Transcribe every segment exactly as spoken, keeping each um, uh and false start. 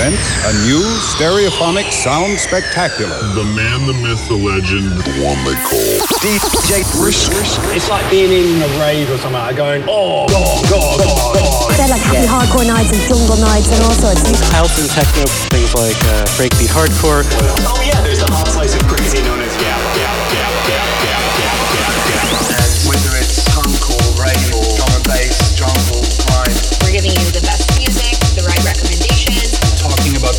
presents a new stereophonic sound spectacular. The man, the myth, the legend, the one they call D J Brisk. It's like being in a rave or something. I going, oh, God, God, God, God. They're like happy hardcore nights and jungle nights and all sorts. House and techno, things like uh, breakbeat hardcore. Oh yeah, there's a hot slice of crazy known as Gabba, Gabba, Gabba, Gabba, Gabba, Gabba, Gabba. And whether it's punk or rave or drum and bass, jungle, grind. We're giving you the best music, the right recommendations. Talking about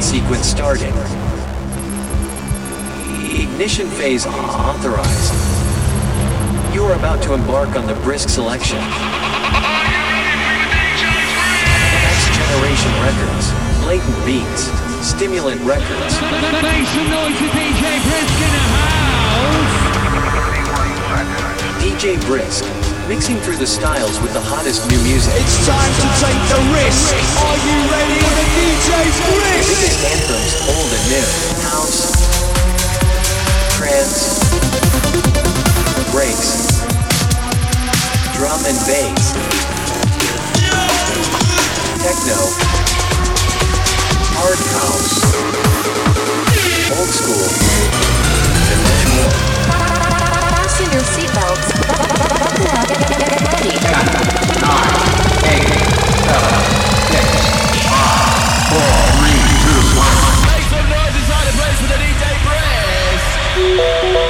Sequence started. Ignition phase authorized. You are about to embark on the Brisk Selection. Next Generation Records, Blatant Beats, Stimulant Records. Make some noise for D J Brisk in the house. D J Brisk, mixing through the styles with the hottest new music. It's time to take the risk. Are you ready for the D J's Brisk? Biggest anthems, old and new. House, trance, breaks, drum and bass, techno, hard house, old school, and much more. Fasten your seatbelts. nine, eight, seven, six, five, four, three, two, one. Make some noise inside the place with the D J Brisk.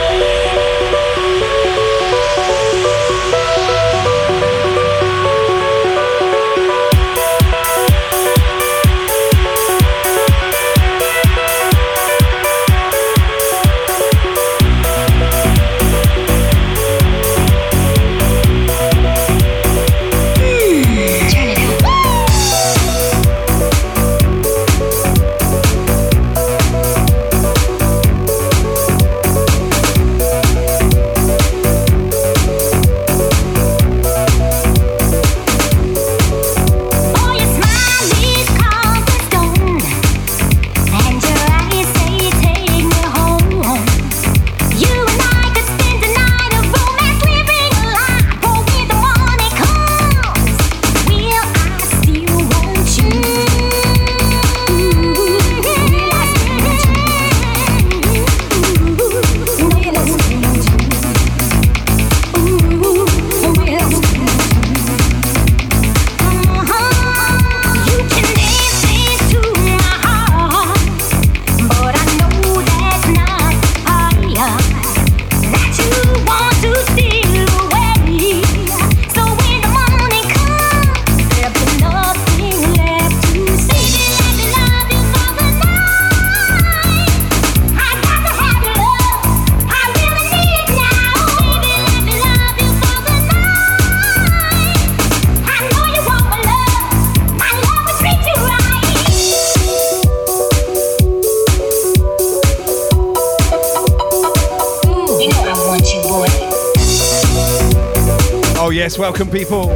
Welcome, people.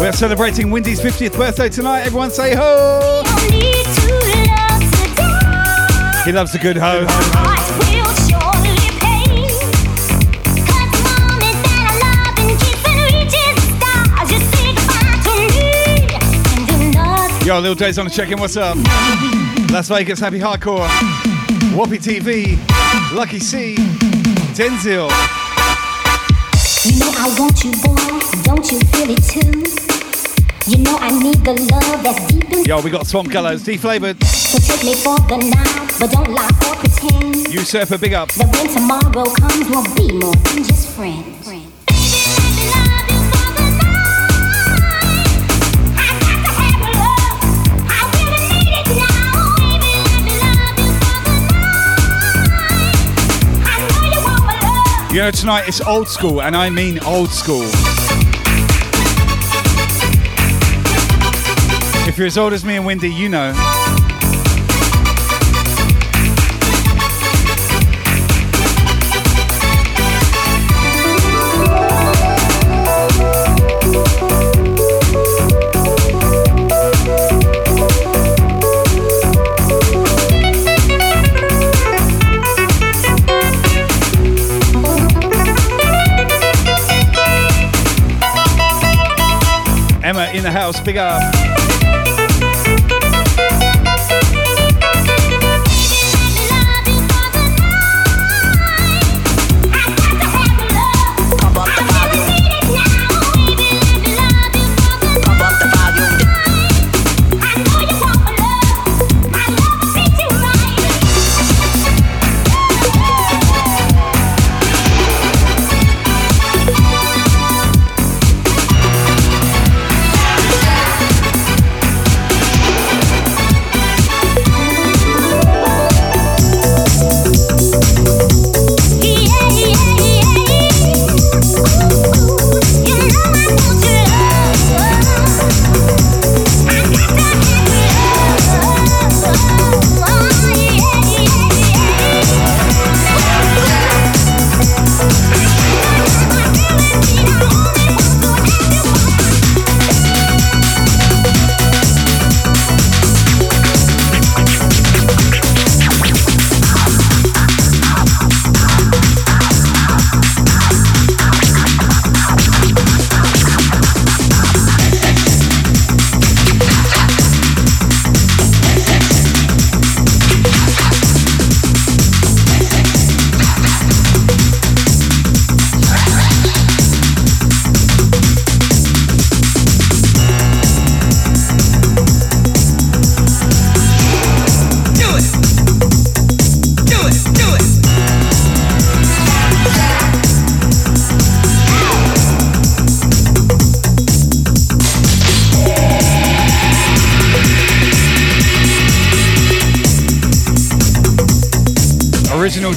We're celebrating Wendy's fiftieth birthday tonight. Everyone say ho! He loves a good ho. Yo, Lil J's on the check-in. What's up? Las Vegas, Happy Hardcore, Whoppy T V, Lucky C, Denzil. You know I want you, boy, don't you feel it too? You know I need the love that's deep in. Yo, we got Swamp Gallows, deflavored. So take me for the night, but don't lie or pretend. Usurper, big up. That when tomorrow comes, we'll be more than just friends. friends. You know, tonight it's old school, and I mean old school. If you're as old as me and Wendy, you know. In the house, big up.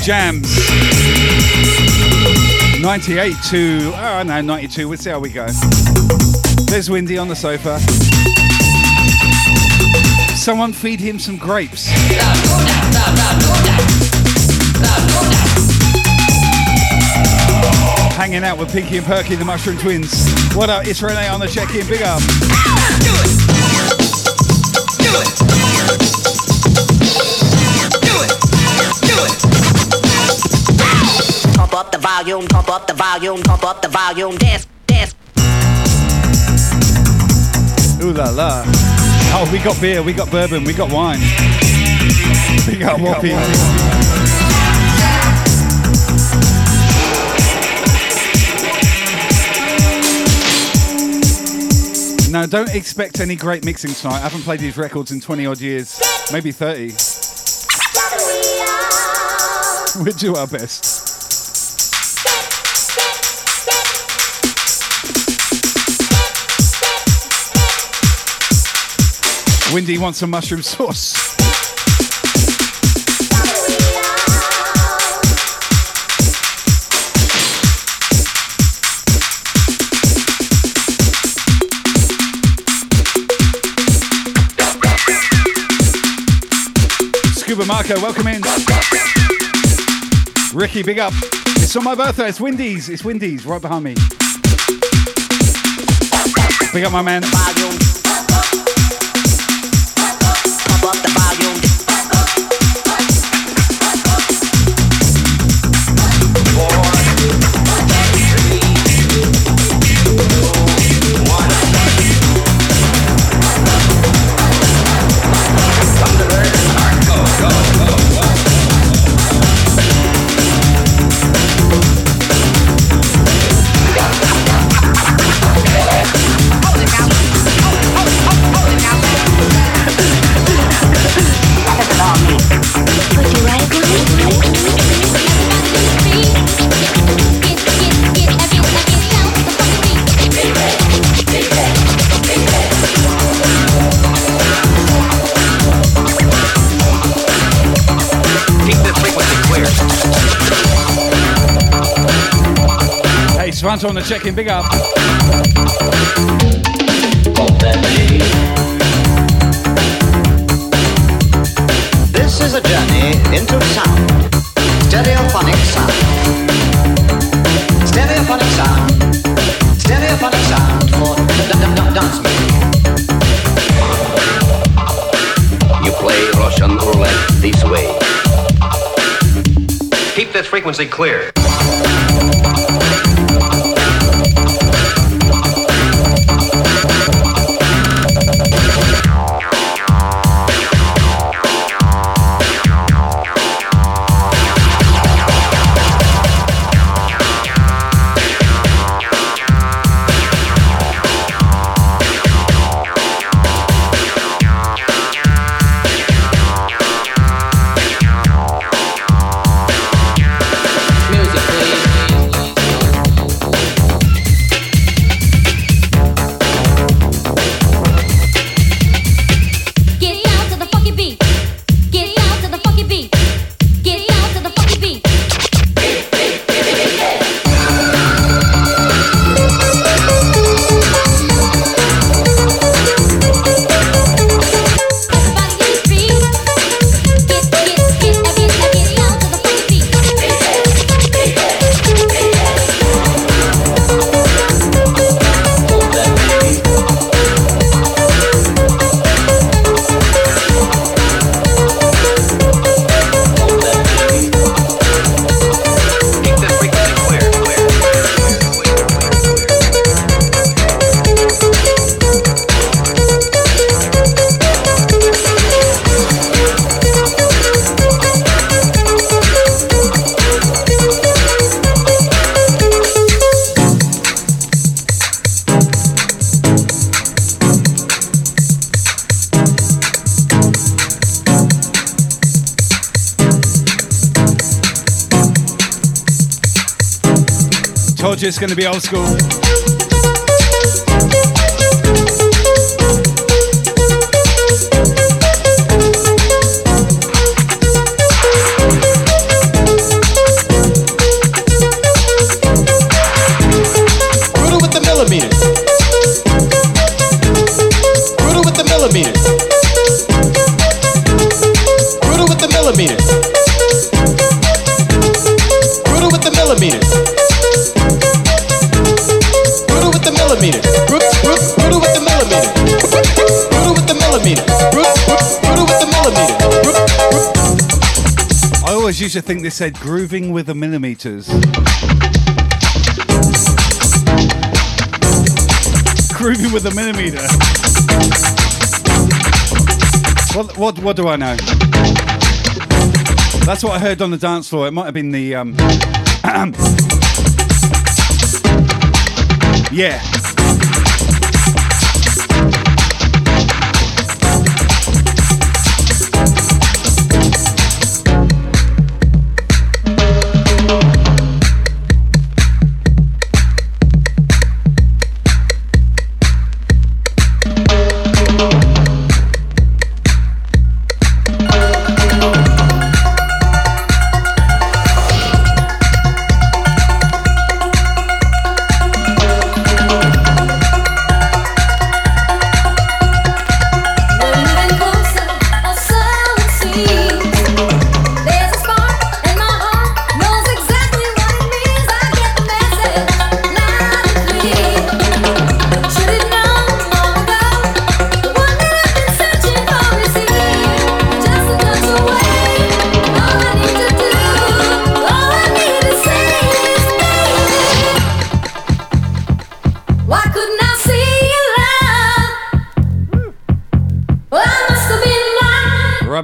Jams ninety-eight to, oh no, ninety-two, we'll see how we go. There's Windy on the sofa. Someone feed him some grapes. Hanging out with Pinky and Perky, the Mushroom Twins. What up, it's Renee on the check-in, big up. Do it, do it. Pump up the volume, pump up the volume, pump up the volume, dance, dance. Ooh la la. Oh, we got beer, we got bourbon, we got wine. We got whoppy. Now, don't expect any great mixing tonight. I haven't played these records in twenty odd years, maybe thirty. We'll do our best. Wendy wants some mushroom sauce. Scuba Marco, welcome in. Ricky, big up. It's on my birthday, it's Wendy's, it's Wendy's, right behind me. Big up, my man. Vance on the check-in, big up. This is a journey into sound. Stereophonic sound. Stereophonic sound. Stereophonic sound for dance music. You play Russian roulette this way. Keep this frequency clear. It's going to be old school. I think they said grooving with the millimeters. Grooving with the millimeter. What, what, what do I know? That's what I heard on the dance floor. It might have been the um. Yeah.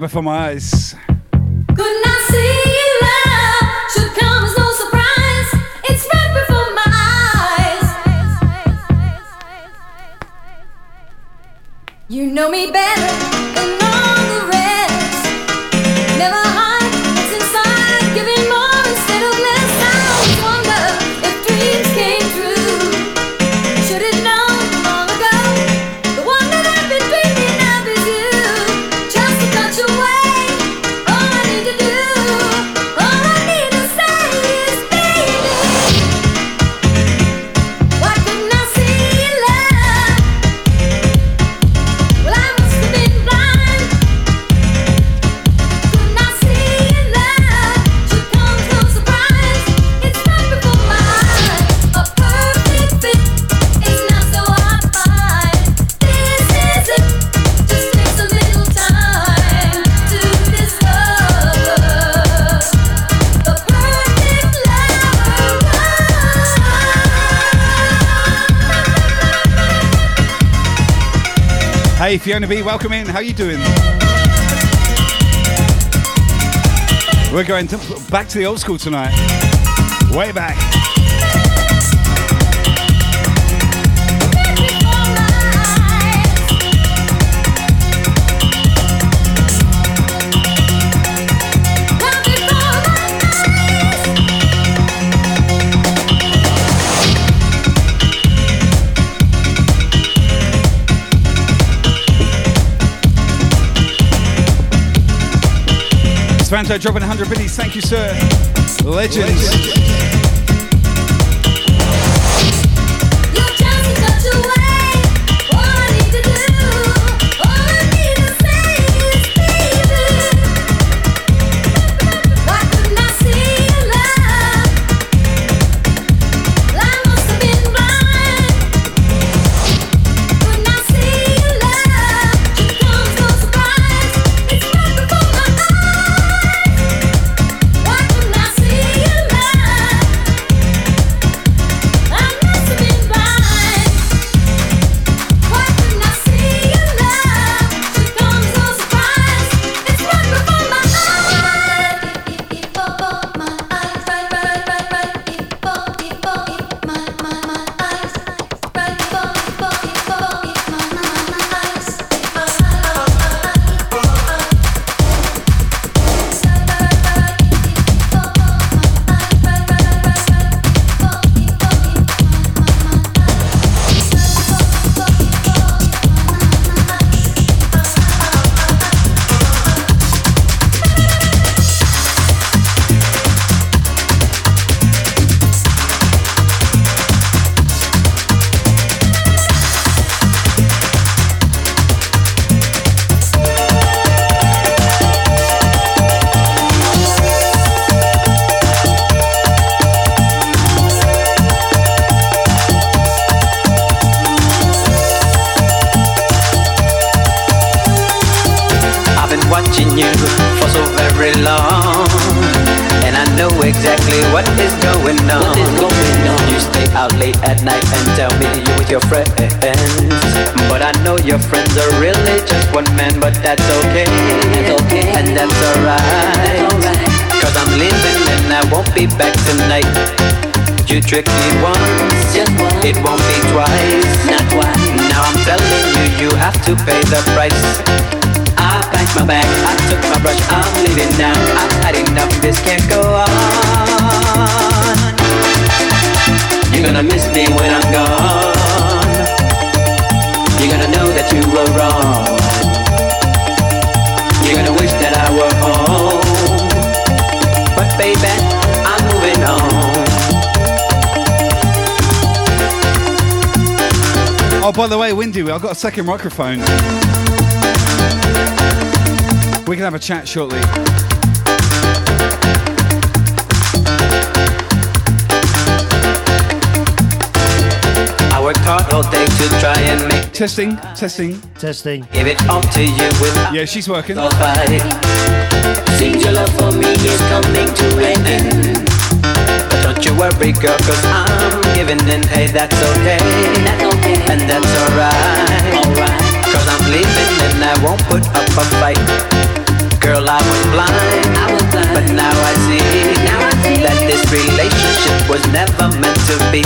For my eyes. Could not see you love. Should come as no surprise. It's right before my eyes. You know me better than all the rest. Never hide what's inside. Giving more instead of less. I always wonder if dreams came true. Should have known long ago. The one that I've been dreaming of is you. Just a touch away. Hey Fiona B, welcome in. How you doing? We're going to, back to the old school tonight. Way back. Fanto dropping one hundred biddies, thank you, sir. Legends. Wendy, I've got a second microphone. We can have a chat shortly. I worked hard all day to try and make testing, testing, testing. Give it all to you with yeah, she's working. Seems your love for me is coming to an end. But don't you worry, girl, 'cause I'm giving in. Hey, that's okay. That's okay. And that's alright. Alright. 'Cause I'm leaving and I won't put up a fight. Girl, I was blind. I was blind. But now I see. Now I see that this relationship was never meant to be.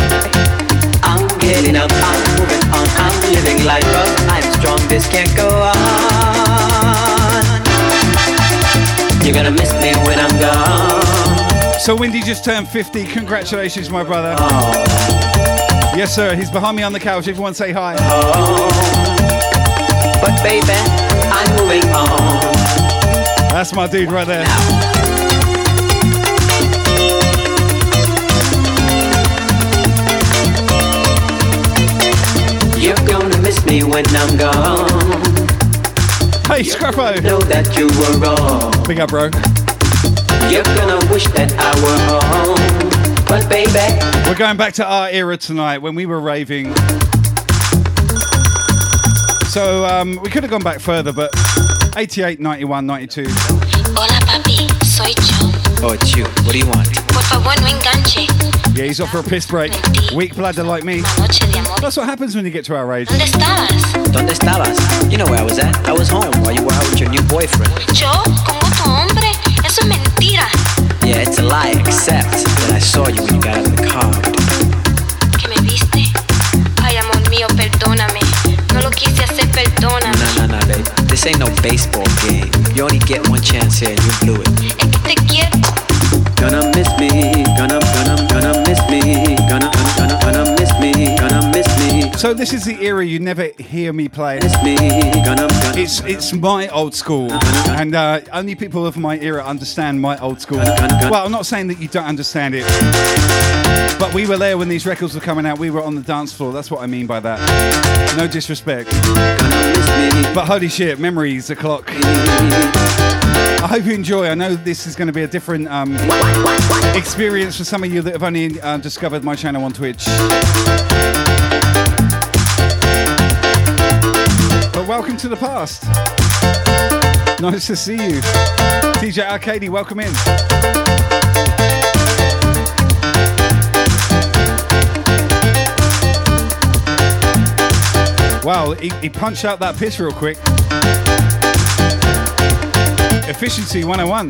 I'm getting up, I'm moving on, I'm living life up. I'm strong, this can't go on. You're gonna miss me when I'm gone. So Wendy just turned fifty. Congratulations, my brother. Oh. Yes, sir. He's behind me on the couch. Everyone say hi. Oh. But baby, I'm moving on. That's my dude right there. Now. You're gonna miss me when I'm gone. Hey, Scrappo. Know that you were wrong. Big up, bro. You're gonna wish that I were home, but baby. We're going back to our era tonight when we were raving. So um, we could have gone back further, but eighty-eight, ninety-one, ninety-two. Hola papi, soy yo. Oh, it's you. What do you want? Por favor, no enganche. Yeah, he's off for a piss break. Weak bladder like me. That's what happens when you get to our age. ¿Dónde estabas? ¿Dónde estabas? You know where I was at. I was home while you were out with your new boyfriend. ¿Yo? ¿Con otro hombre? Eso es mentira. Yeah, it's a lie, except that I saw you when you got out of the car. ¿Que me viste? Ay, amor mío, perdóname. No lo quise hacer, perdóname. No, no, no, babe. This ain't no baseball game. You only get one chance here and you blew it. Es que te quiero. Gonna miss me, gonna, gonna, gonna miss me, gonna, gonna, gonna miss me, gonna miss me. So this is the era you never hear me play. Miss me, gonna, gonna, it's it's my old school, and uh, only people of my era understand my old school. Well, I'm not saying that you don't understand it, but we were there when these records were coming out. We were on the dance floor. That's what I mean by that. No disrespect, but holy shit, memories the clock. I hope you enjoy. I know this is going to be a different um, experience for some of you that have only uh, discovered my channel on Twitch. But welcome to the past. Nice to see you. D J Arcady, welcome in. Wow, he, he punched out that piss real quick. Efficiency one oh one.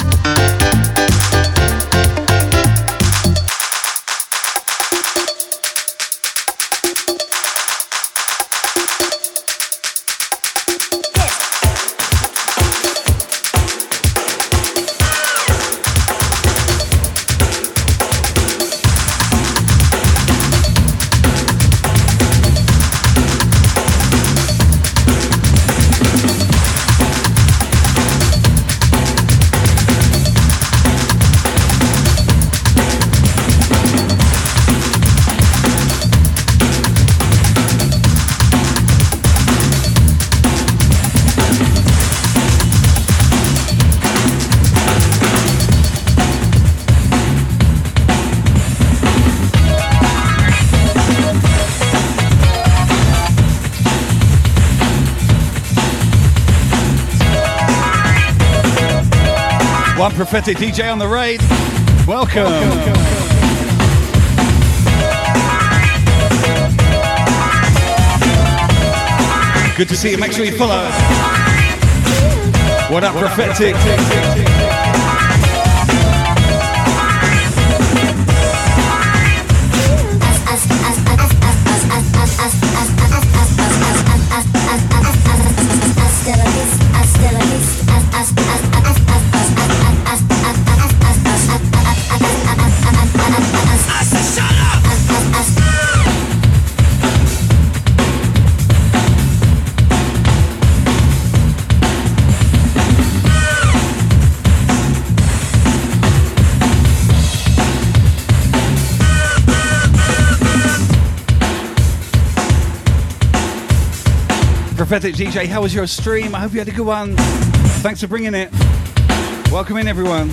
One prophetic D J on the raid. Welcome. Welcome. Welcome. Good to see you. Make sure you follow us. What up, what prophetic? Up, prophetic. Prophetic D J, how was your stream? I hope you had a good one. Thanks for bringing it. Welcome in, everyone.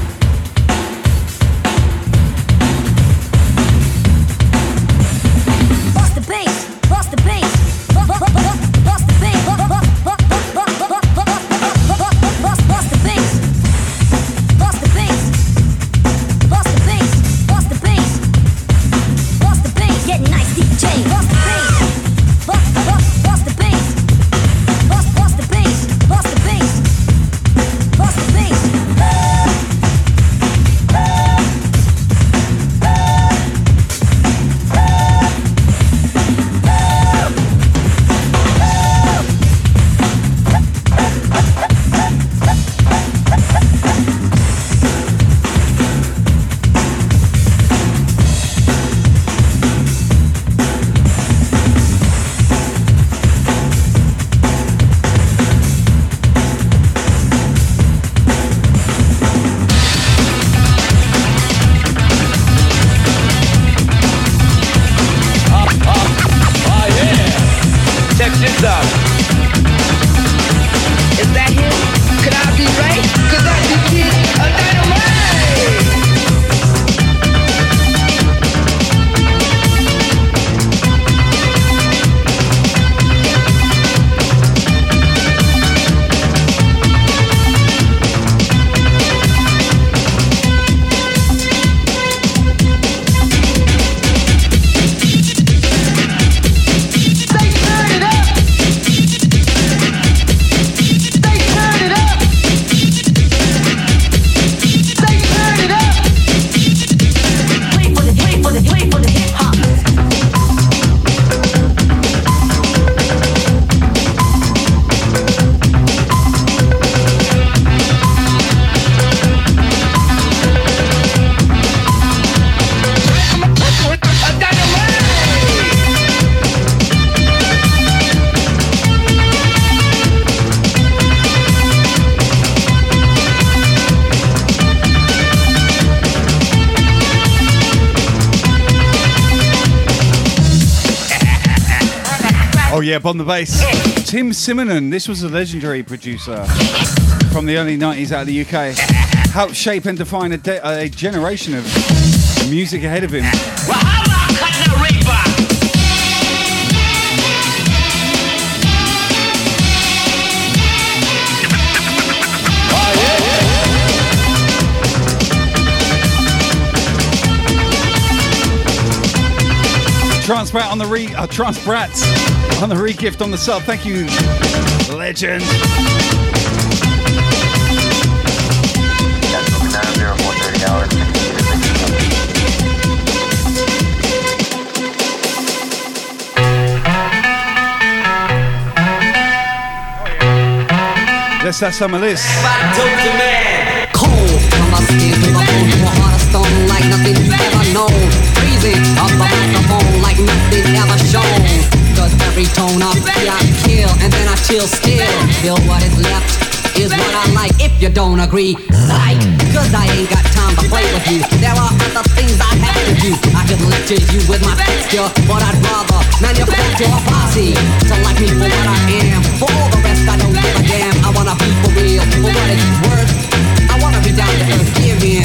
yeah, Bond the Bass. Tim Simenon, this was a legendary producer from the early nineties out of the U K. Helped shape and define a, de- a generation of music ahead of him. Transbrat on the re, uh, Transbrats on the re-gift on the sub. Thank you, legend. Let's have some of this. Like nothing ever shown, cause every tone I play I kill, and then I chill still. Feel what is left is what I like. If you don't agree, like, cause I ain't got time to play with you. There are other things I have to do. I could lecture you with my texture, but I'd rather manufacture a posse to like me for what I am. For all the rest I don't give a damn. I wanna be for real, for what it's worth. I wanna be down to earth, give in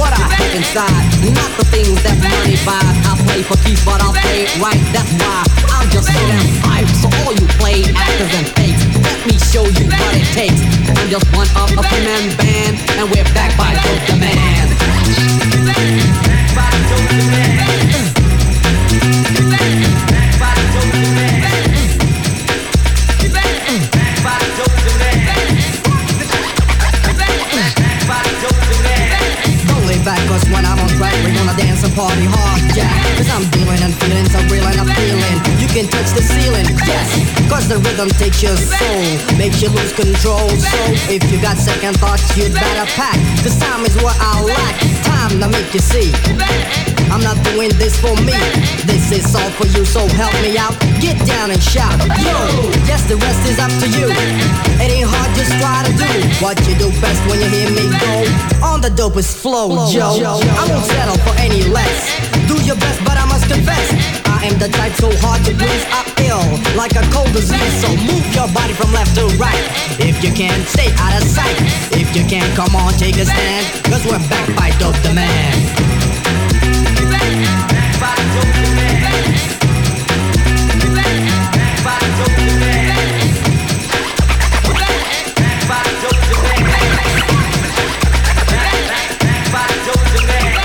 what I have inside, not the things that money buys. I play for peace, but I'll play it right. That's why I'm just so damn hype. So all you play actors and fakes, let me show you what it takes. I'm just one of a three-man band, and we're back by dope demand. Back by dope demand. Back by dope demand. Back by dope demand. Back by dope demand. Back, cause when I'm on track, we're gonna dance and party hard, yeah. Cause I'm dealing and feeling, so real and I'm feeling. You can touch the ceiling, yes. Cause the rhythm takes your soul, makes you lose control. So if you got second thoughts, you'd better pack. Cause time is what I lack. Time to make you see I'm not doing this for me. This is all for you, so help me out. Get down and shout, yo. Yes, the rest is up to you. It ain't hard, just try to do what you do best when you hear me go. On the dopest flow, Joe, I won't settle for any less. Do your best, but I must confess I am the type so hard to please. I ill like a cold disease. So move your body from left to right. If you can, stay out of sight. If you can, come on, take a stand. Cause we're back by dope demand. Back by dope demand. Back by dope demand. Back by dope demand.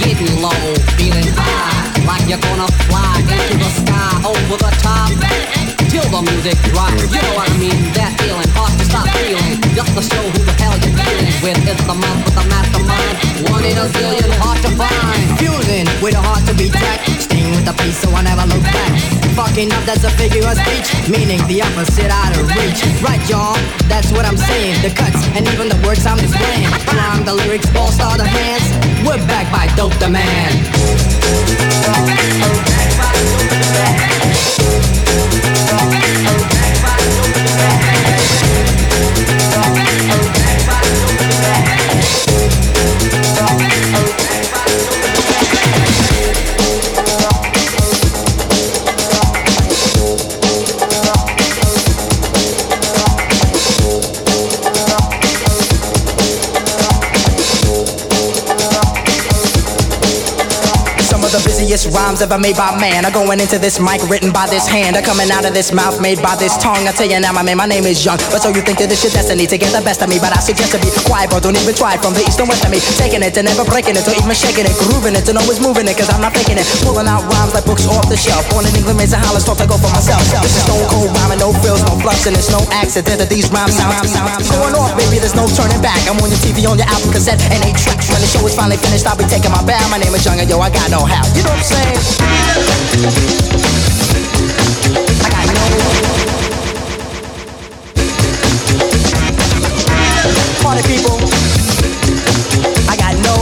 Getting low, feeling high, like you're gonna fly into the sky, over the top, till the music drops. You know what I mean? That feeling, hard to stop feeling, just to show who the hell you're dealing with. It's the month with the mastermind, one in a zillion, hard to find. Fusing with a heart to be tracked, staying with the peace so I never look back. Fucking up, that's a figure of speech, meaning the opposite out of reach. Right, y'all, that's what I'm saying. The cuts and even the words I'm displaying. Climb the lyrics, ball star the hands. We're back by dope demand. Back by dope demand. Back by dope demand. Back by dope demand. Back by dope demand. Rhymes ever made by man are going into this mic written by this hand, are coming out of this mouth made by this tongue. I tell you now, my man, my name is Young. But so you think that this shit destiny to get the best of me? But I suggest to be quiet, bro, don't even try. From the east and west of me, taking it and never breaking it, or even shaking it, grooving it and always moving it, cause I'm not faking it. Pulling out rhymes like books off the shelf. Born in England, raised in Hollis, taught to go for myself. This is stone cold rhyming, no frills, no fluffs, and it's no accident that these rhymes sound going off, baby, there's no turning back. I'm on your T V, on your album cassette, and eight tracks. When the show is finally finished, I'll be taking my bow. My name is Young, and yo, I got no how. You know, I got no party people. I got no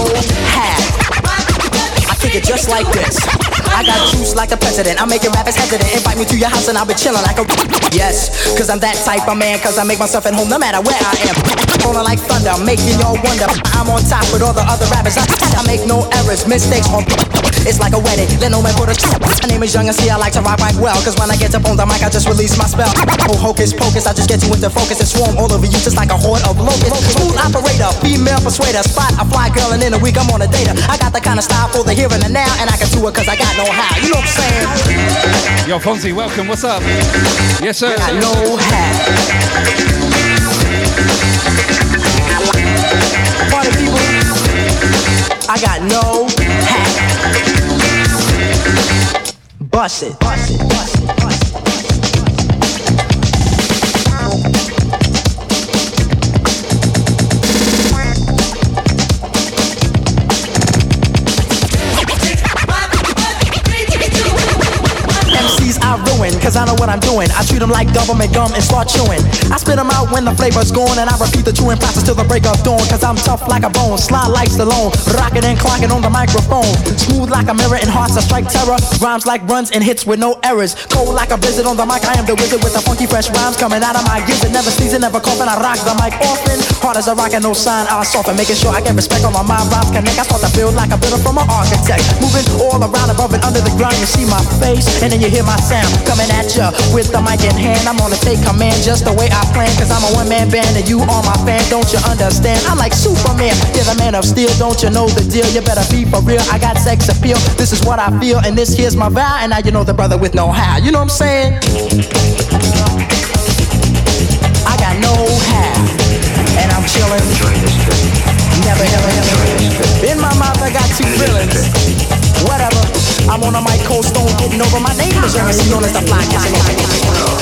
hat. I kick it just like this. I got juice like the president, I'm making rappers hesitant. Invite me to your house and I'll be chillin' like a yes, cause I'm that type of man. Cause I make myself at home no matter where I am. Falling like thunder, making y'all wonder. I'm on top with all the other rappers. I, I make no errors, mistakes on It's like a wedding, let no man put a trip. My name is Young and see I like to rock right well, cause when I get up on the mic I just release my spell. Oh hocus pocus, I just get you into focus and swarm all over you just like a horde of locusts. Smooth operator, female persuader, spot a fly girl and in a week I'm on a data. I got the kind of style for the here and the now, and I can do it cause I got no how, you know what I'm saying? Yo Fonzie, welcome, what's up? Yes sir. Got no hat. Party people, I got no hat. Bust it, bust it, bust it, bust it. Cause I know what I'm doing. I treat them like government gum and start chewing. I spit them out when the flavor's gone, and I repeat the chewing process till the break of dawn. Cause I'm tough like a bone, sly like Stallone, rocking and clocking on the microphone. Smooth like a mirror and hearts that strike terror. Rhymes like runs and hits with no errors. Cold like a blizzard on the mic, I am the wizard with the funky fresh rhymes coming out of my gizzard. Never sneezing, never coughing, I rock the mic often. Hard as a rock and no sign, I soften, making sure I get respect on my mind. Rhymes connect, I start to build like a builder from an architect. Moving all around, above and under the ground. You see my face, and then you hear my sound. Coming at ya with the mic in hand, I'm gonna take command just the way I plan. Cause I'm a one-man band and you are my fan, don't you understand? I'm like Superman, you're the man of steel, don't you know the deal? You better be for real, I got sex appeal. This is what I feel and this here's my vow. And now you know the brother with no how, you know what I'm saying? I got no how, and I'm chillin'. Never, never, never. In my mouth I got two feelings. Whatever, I'm on a mic, cold stone, getting over my name is Young, known as the fly guy.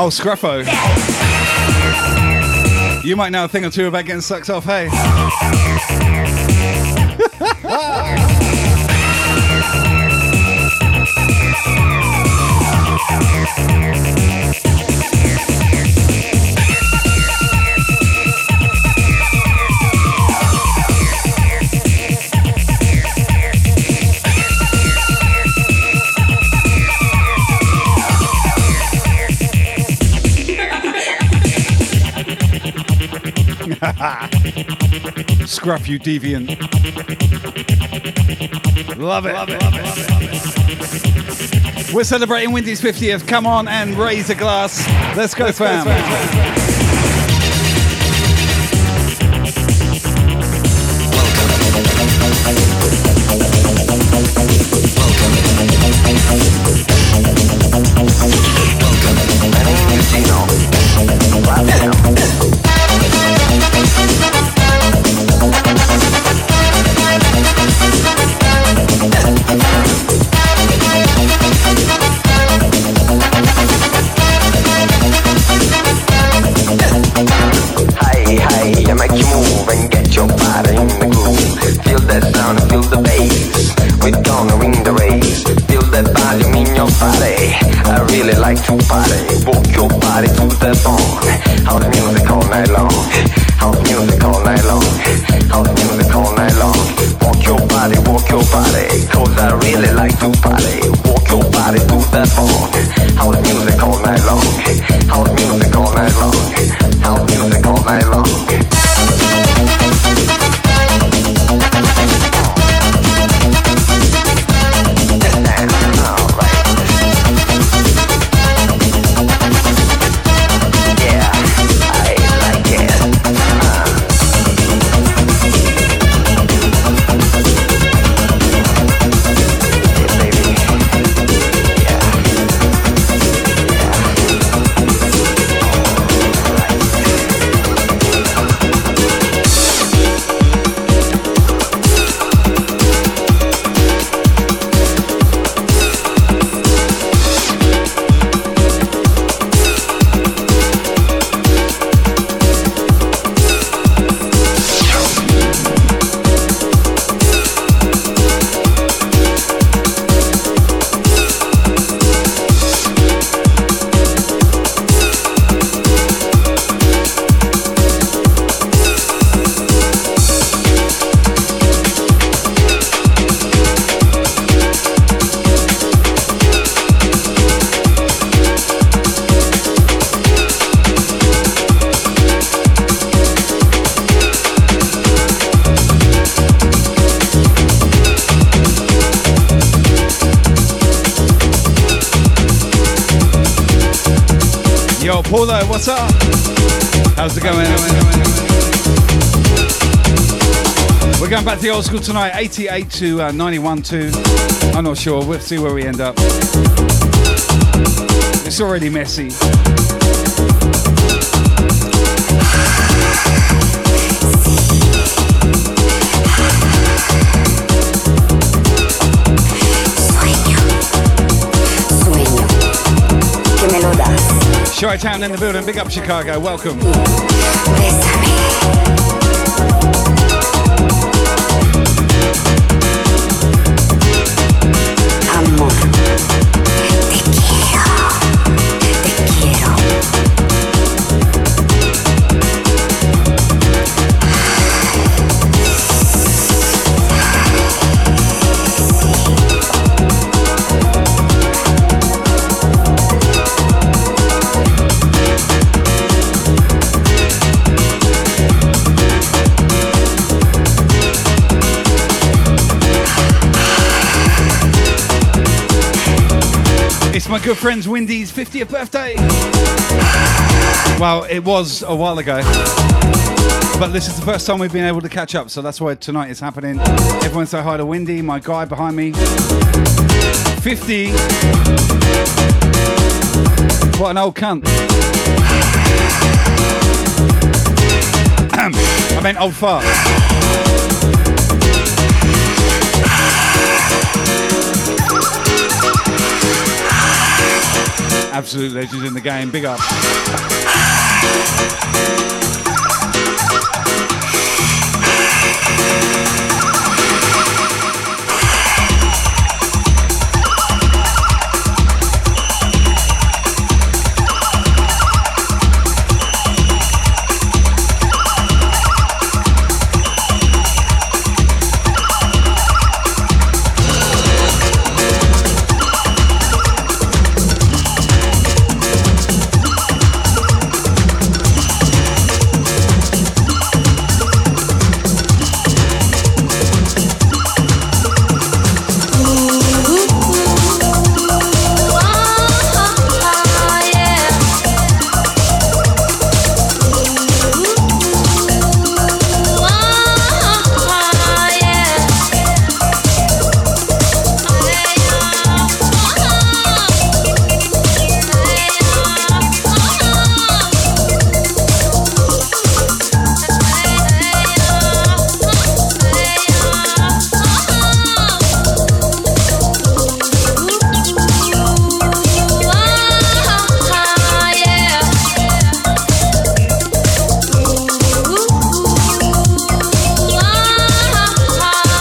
Oh, Scruffo. You might know a thing or two about getting sucked off, hey? Scruff, you deviant. Love it. Love it. Love it. Love it. We're celebrating Wendy's fiftieth. Come on and raise a glass. Let's go, Let's fam. Go, fam. Like to party, walk your body to the bone. House music all night long. House music all night long. House music all night long. Walk your body, walk your body. Cause I really like to party. Walk your body to the bone. House music all night long. House music all night long. House music all night long. The old school tonight, eighty-eight to uh, ninety-one two. I'm not sure, we'll see where we end up. It's already messy. Chi-Town in the building, big up Chicago, welcome. My good friend's Wendy's fiftieth birthday. Well, it was a while ago, but this is the first time we've been able to catch up, so that's why tonight is happening. Everyone say hi to Wendy, my guy behind me. fifty. What an old cunt. I meant old fart. Absolute legends in the game, big up.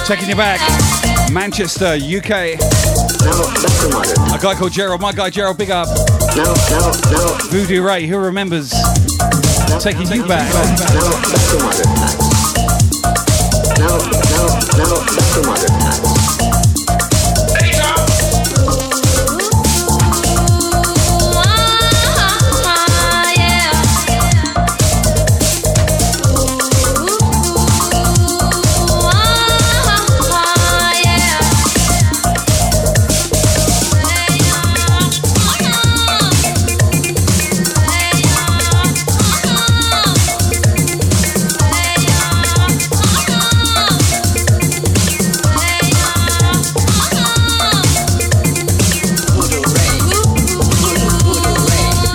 Taking you back, Manchester, U K. A guy called Gerald, my guy Gerald, big up. Voodoo Ray, who remembers? Taking you back.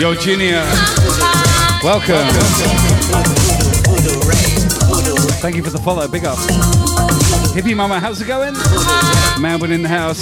Yo, Junior, welcome. Thank you for the follow, big up. Hippie Mama, how's it going? Melbourne in the house.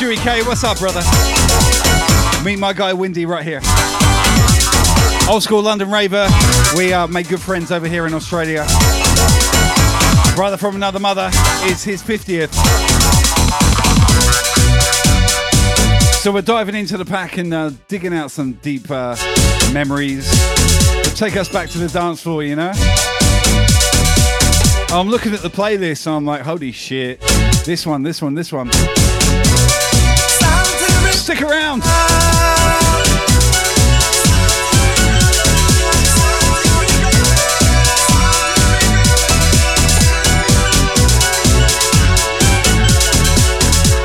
Stewie K, what's up, brother? Meet my guy Wendy right here. Old school London raver. We uh, made good friends over here in Australia. Brother from another mother. It's his fiftieth. So we're diving into the pack and uh, digging out some deep uh, memories. Take us back to the dance floor, you know? I'm looking at the playlist and I'm like, holy shit. This one, this one, this one. Stick around!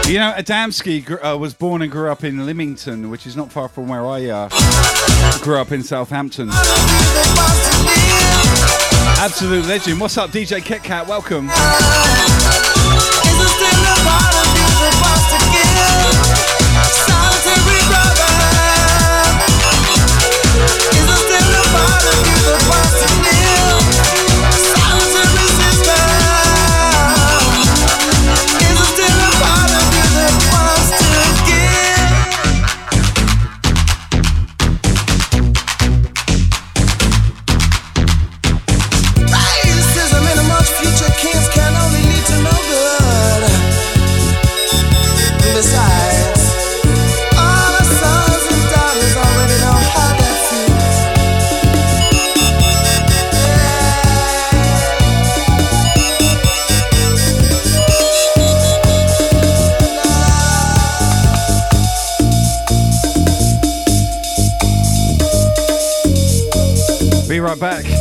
You know, Adamski uh, was born and grew up in Lymington, which is not far from where I uh, grew up in Southampton. Absolute legend. What's up, D J Kit Kat? Welcome. Right back. Oh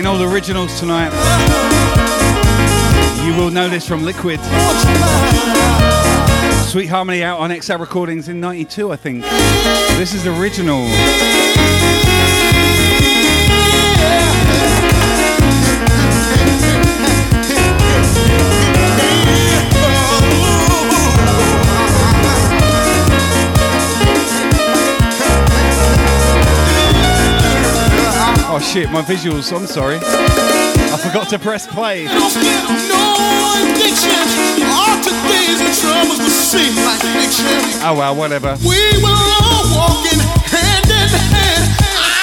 playing all the originals tonight. You will know this from Liquid. Sweet Harmony out on X L Recordings in ninety-two, I think. This is the original. Oh shit, my visuals, I'm sorry. I forgot to press play. No oh well, whatever. We were all walking hand in hand.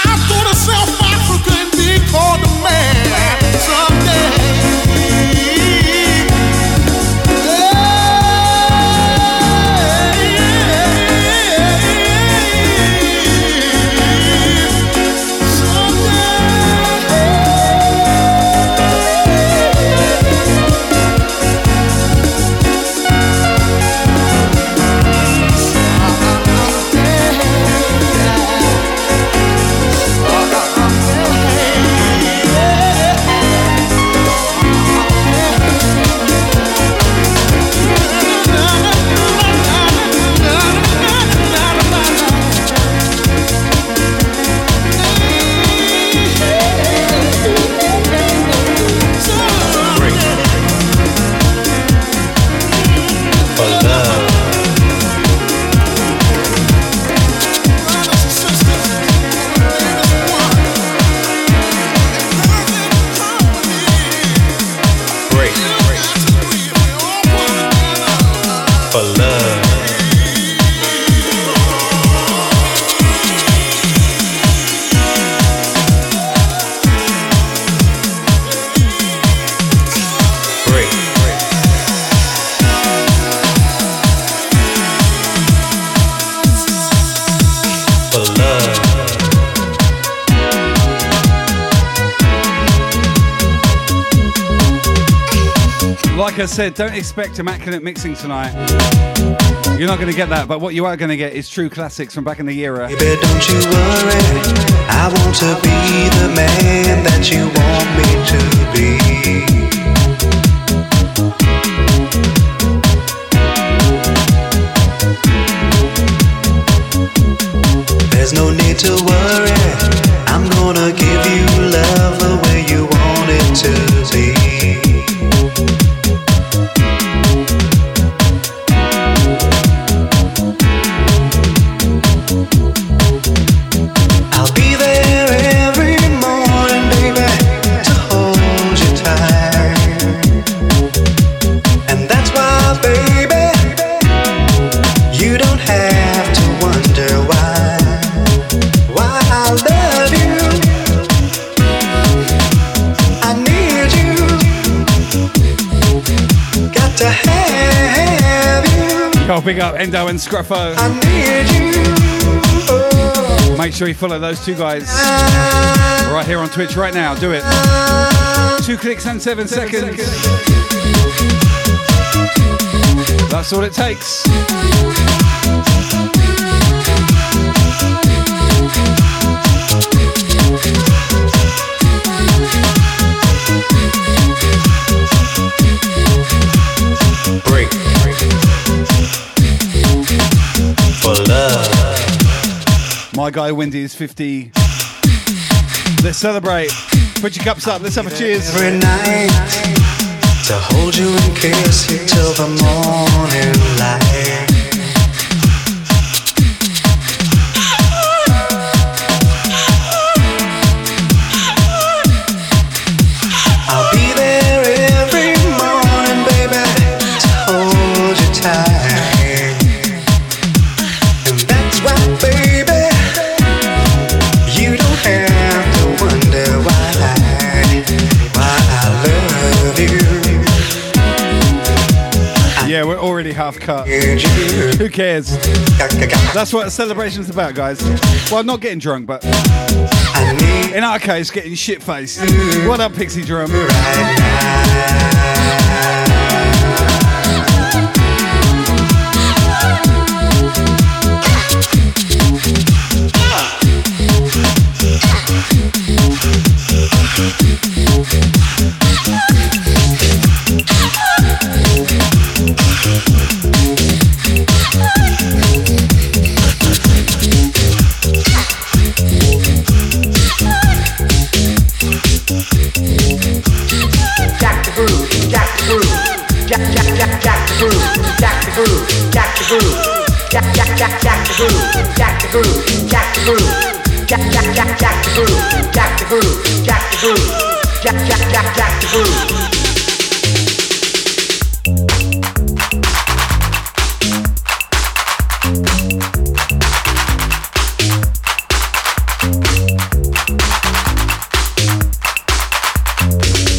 I thought of South Africa and be called a man said. Don't expect immaculate mixing tonight. You're not going to get that, but what you are going to get is true classics from back in the era. Baby, don't you worry. I want to be the man that you want me to be. There's no need to worry. I'm going to give you love the way you want it to be. Carl, big up Endo and Scruffo. I need you. Oh. Make sure you follow those two guys right here on Twitch right now. Do it. Two clicks and seven, seven seconds. seconds. That's all it takes. My guy Wendy is fifty. Let's celebrate. Put your cups up. Let's have a cheers. Every night to hold you and kiss you till the morning light. I'll be there every morning, baby, to hold you tight. And that's why, baby. Yeah, we're already half cut. Who cares? That's what a celebration's about, guys. Well, not getting drunk, but in our case, getting shit-faced. What up, Pixie Drum?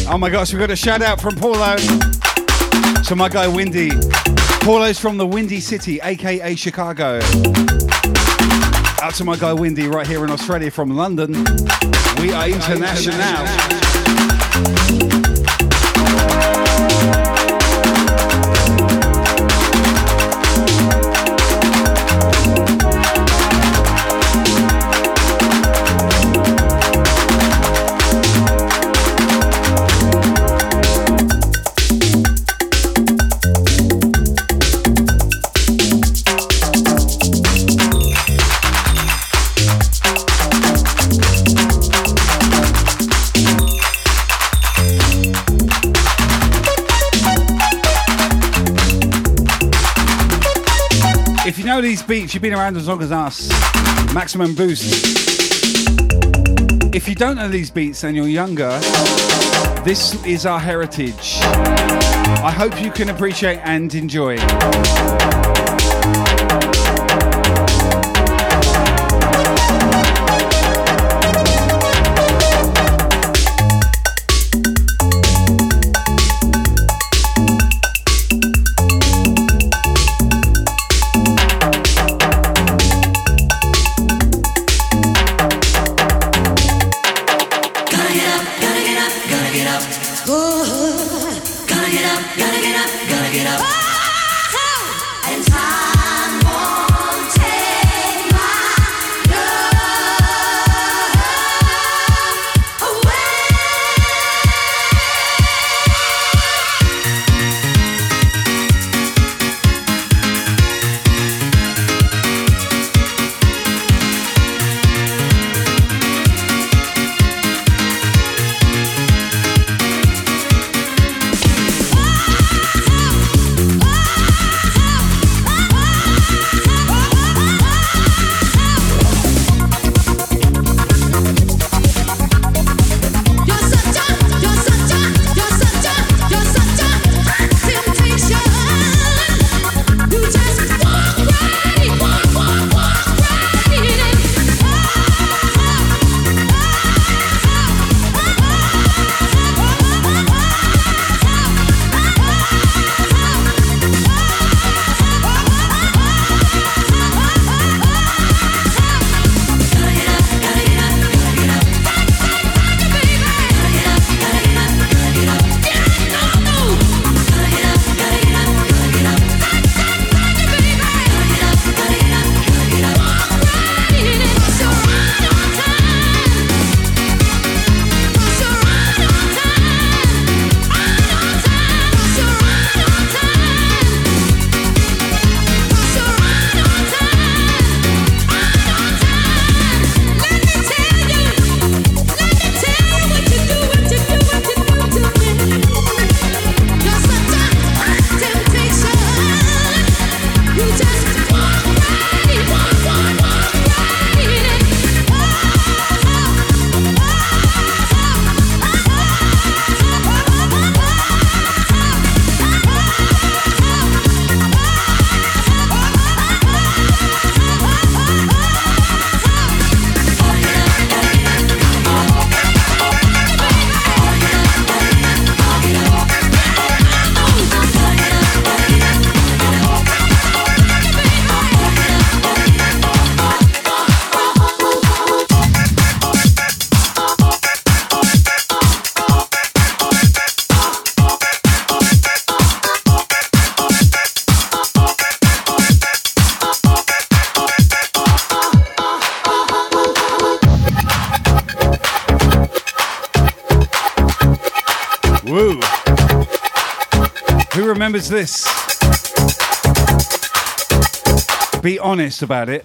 Oh my gosh, we got a shout out from Paulo to my guy Wendy. Paulo's from the Windy City, aka Chicago. Out to my guy Wendy right here in Australia from London. We are international. international. These beats, you've been around as long as us. Maximum Boost. If you don't know these beats and you're younger, this is our heritage. I hope you can appreciate and enjoy. Woo! Who remembers this? Be honest about it.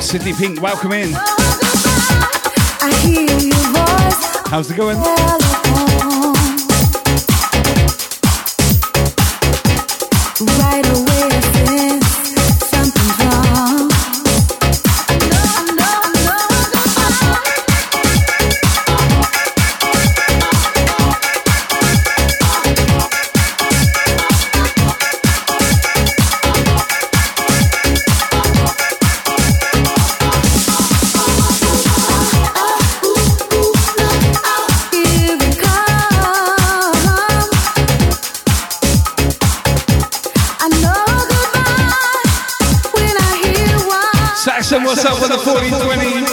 Sydney Pink, welcome in. I hear your voice. How's it going? Right away, I sense something's wrong. No, no, no, what's up with the forty twenty?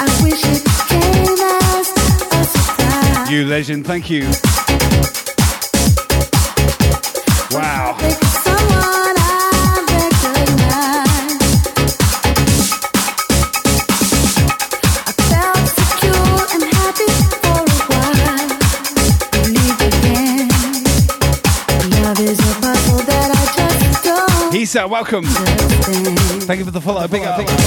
I wish it came as a surprise. You legend, thank you. Wow. Lisa, welcome. Thank you for the follow. Big up, big up, big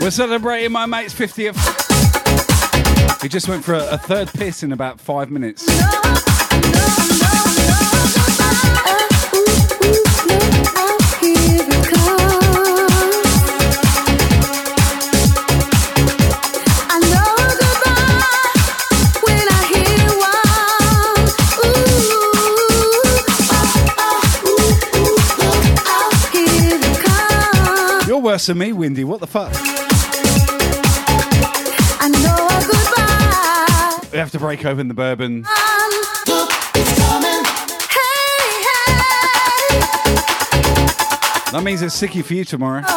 up. We're celebrating my mate's fiftieth. He just went for a, a third piss in about five minutes. Worse than me, Wendy. What the fuck? I know a goodbye. We have to break open the bourbon. Um, look, it's coming. Hey, hey. That means it's sicky for you tomorrow. Oh.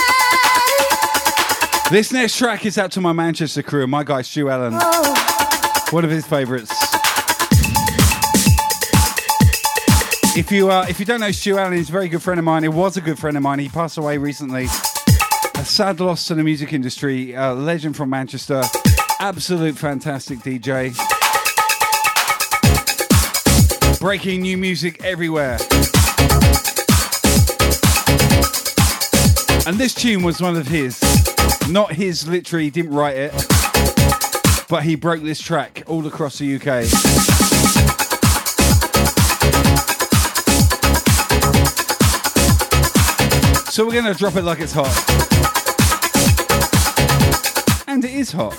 Hey, hey. This next track is out to my Manchester crew and my guy Stu Allen. Oh. One of his favourites. If you uh, if you don't know Stu Allen, he's a very good friend of mine. He was a good friend of mine. He passed away recently. A sad loss to the music industry. A legend from Manchester. Absolute fantastic D J. Breaking new music everywhere. And this tune was one of his. Not his, literally, he didn't write it. But he broke this track all across the U K. So we're going to drop it like it's hot. And it is hot.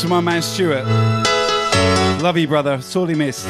To my man Stuart. Love you, brother. Sorely missed.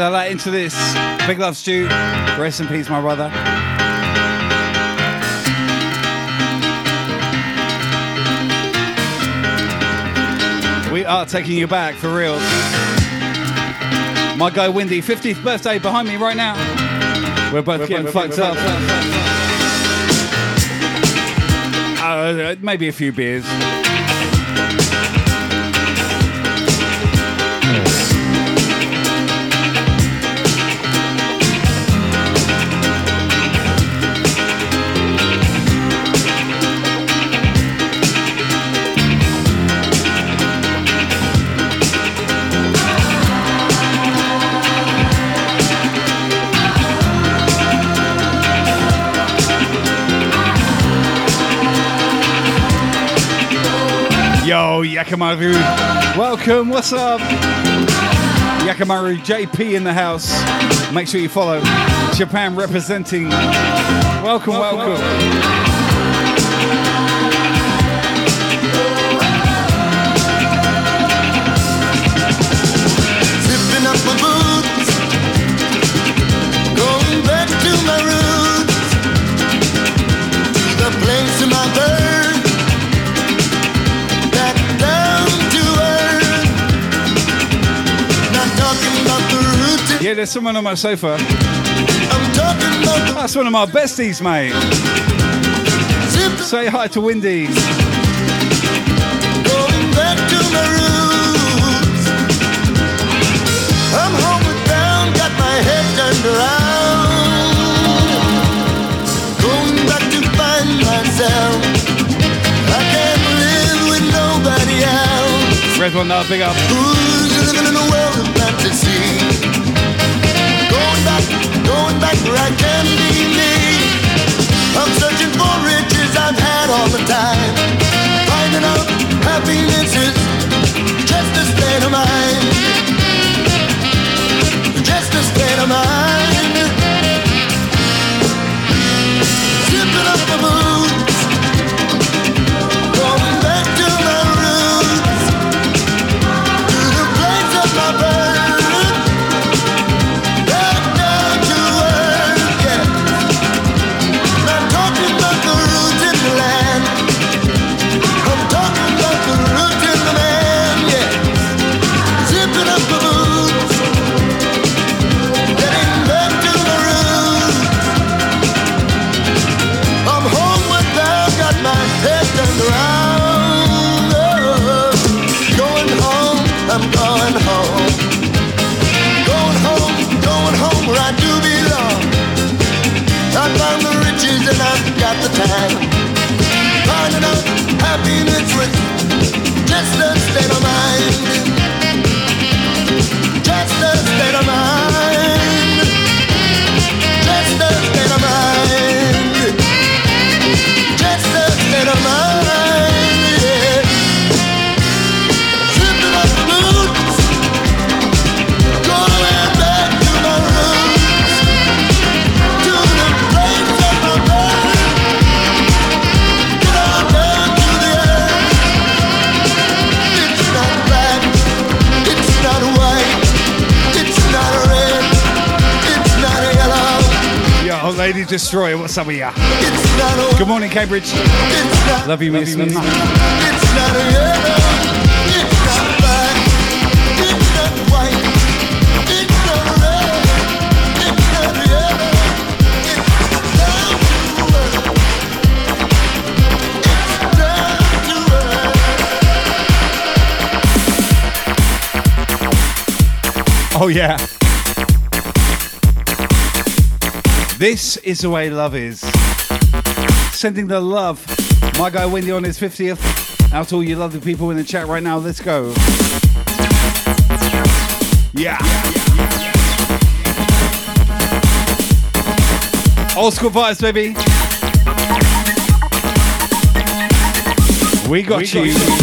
add a lot into this. Big love, Stu. Rest in peace, my brother. We are taking you back, for real. My guy Wendy, fiftieth birthday behind me right now. We're both we're getting we're fucked we're up. We're uh, maybe a few beers. Yo, Yakimaru, welcome, what's up? Yakimaru J P in the house. Make sure you follow. Japan representing. Welcome, welcome. welcome. welcome. Yeah, there's someone on my sofa. I'm talking about that's one of my besties, mate. Say hi to Wendy. Going back to my roots. I'm homeward bound, got my head turned around. Going back to find myself. I can't live with nobody else. Red one now, big up. Who's living in a world of fantasy? Going back where I can be me. I'm searching for riches I've had all the time. Finding out happiness is just a state of mind. Just a state of mind. Zipping up my boots. Going back to my roots. To the place of my birth. Time. Finding out happiness with just a state of mind. Just a state of mind. Just a state of mind. Just a state of mind. Yeah. Slipping off the boots. Going back to my roots. To the place of my birth. Lady Destroyer, what's up with ya? Good morning, Cambridge. Love you, miss. It's not a yellow. It's not black. It's not white. It's not red. It's not yellow. It's down to earth. It's down to earth. Oh, yeah. This is the way love is. Sending the love. My guy Wendy on his fiftieth. Out to all you lovely people in the chat right now. Let's go. Yeah. Old school vibes, baby. We got we you. Got you.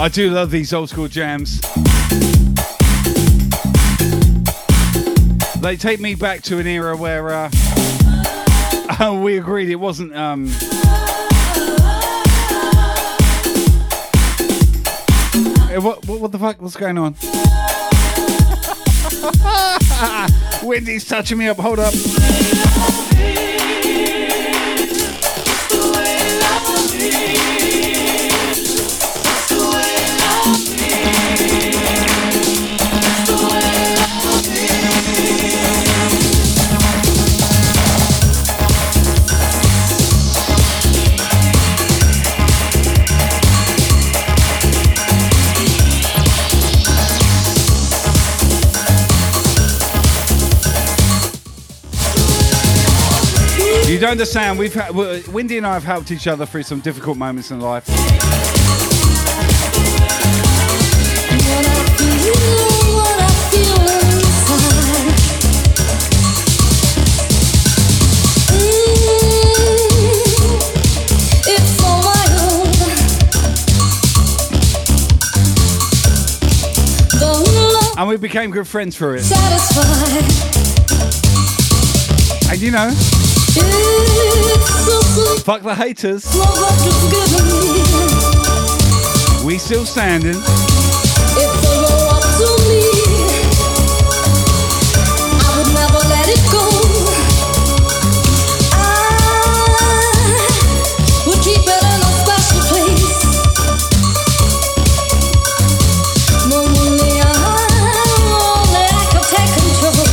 I do love these old school jams. They take me back to an era where uh, we agreed it wasn't um, What, what, what the fuck? What's going on? Wendy's touching me up. Hold up. You don't understand, we've had, Wendy and I have helped each other through some difficult moments in life. And we became good friends for it. Satisfied. And you know, fuck the haters. We still standing. It's a roll up to me. I would never let it go. I would keep it in a special place. No, only I could take control.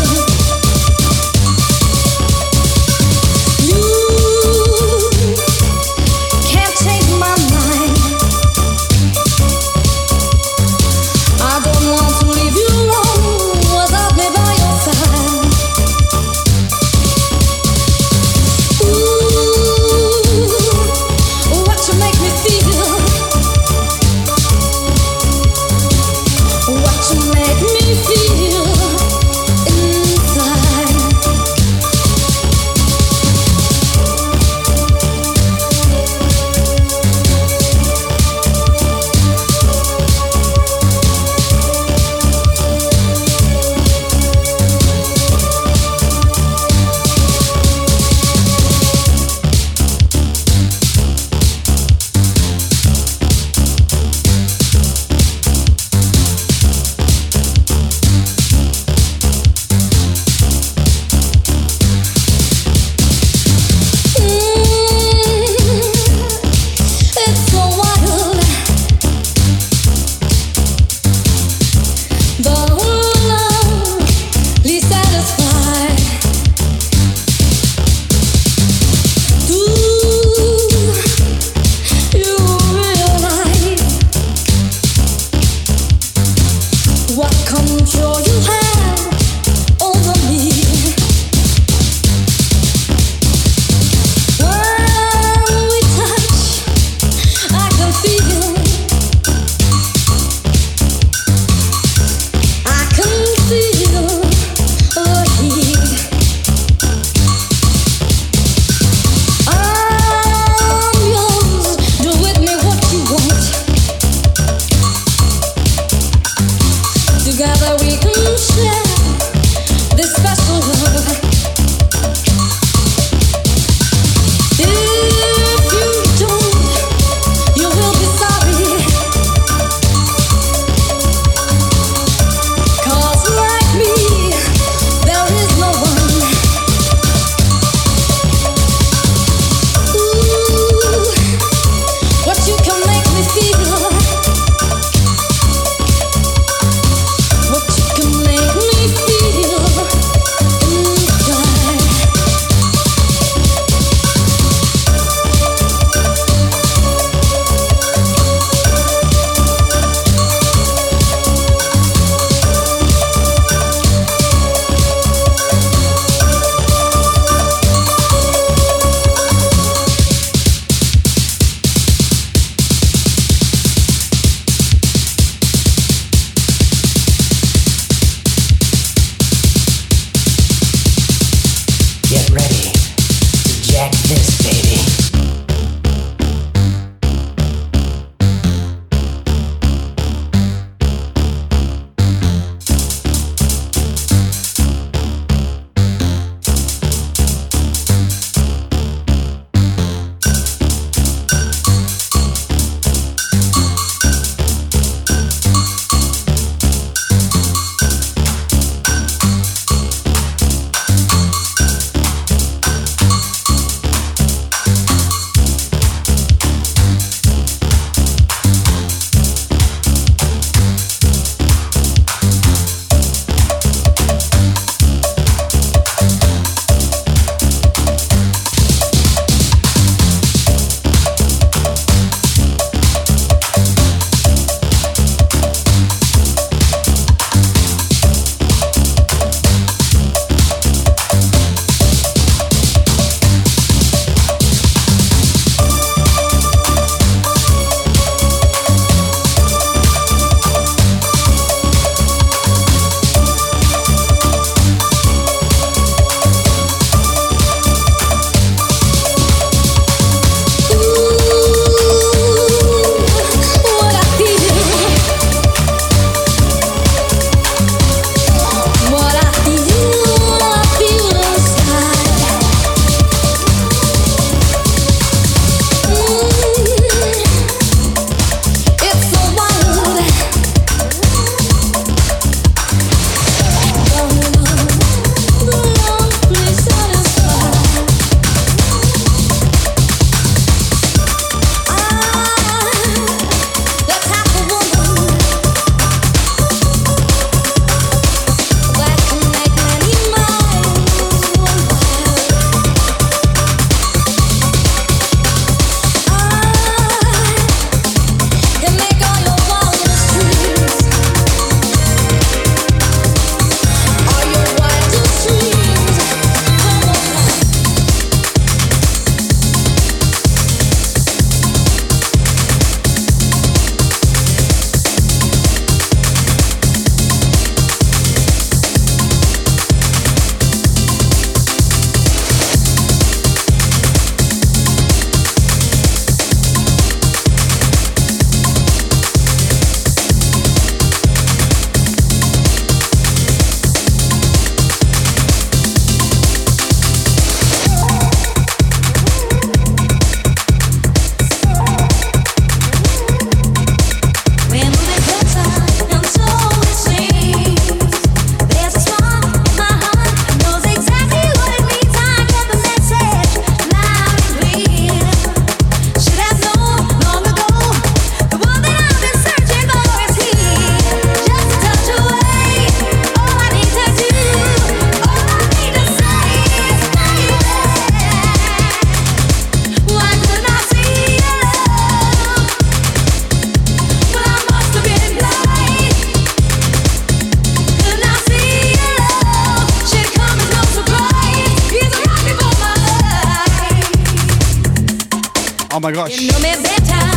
my gosh. You know me better.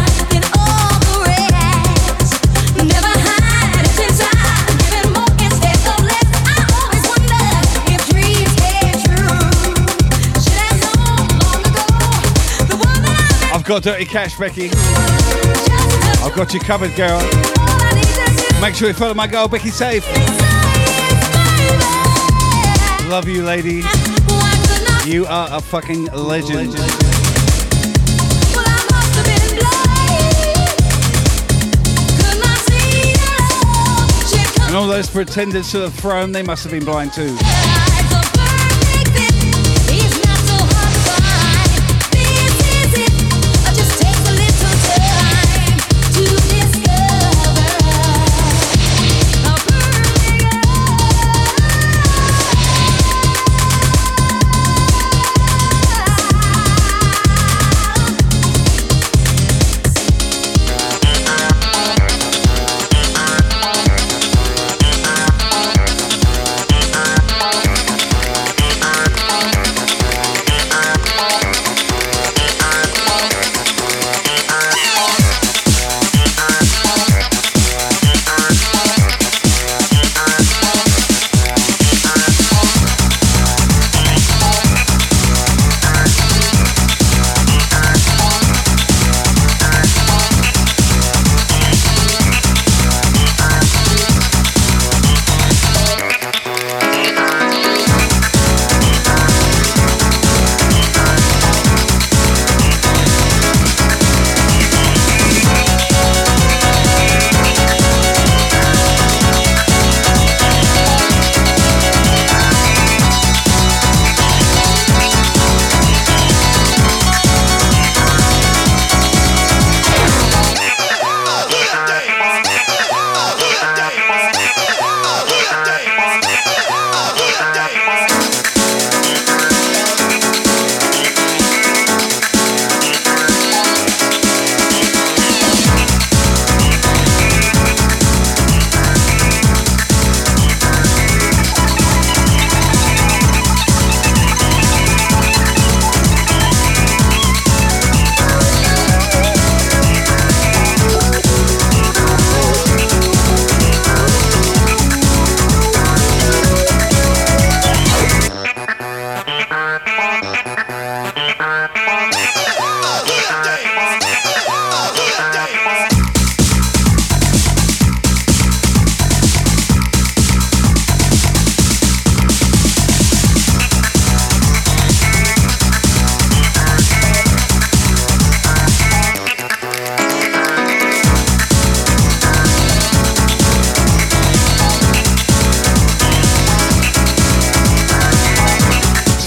Got dirty cash, Becky. I've got you covered, girl. Make sure you follow my girl, Becky Safe. Love you, lady. You are a fucking legend. legend. And all those pretenders to the throne, they must have been blind too.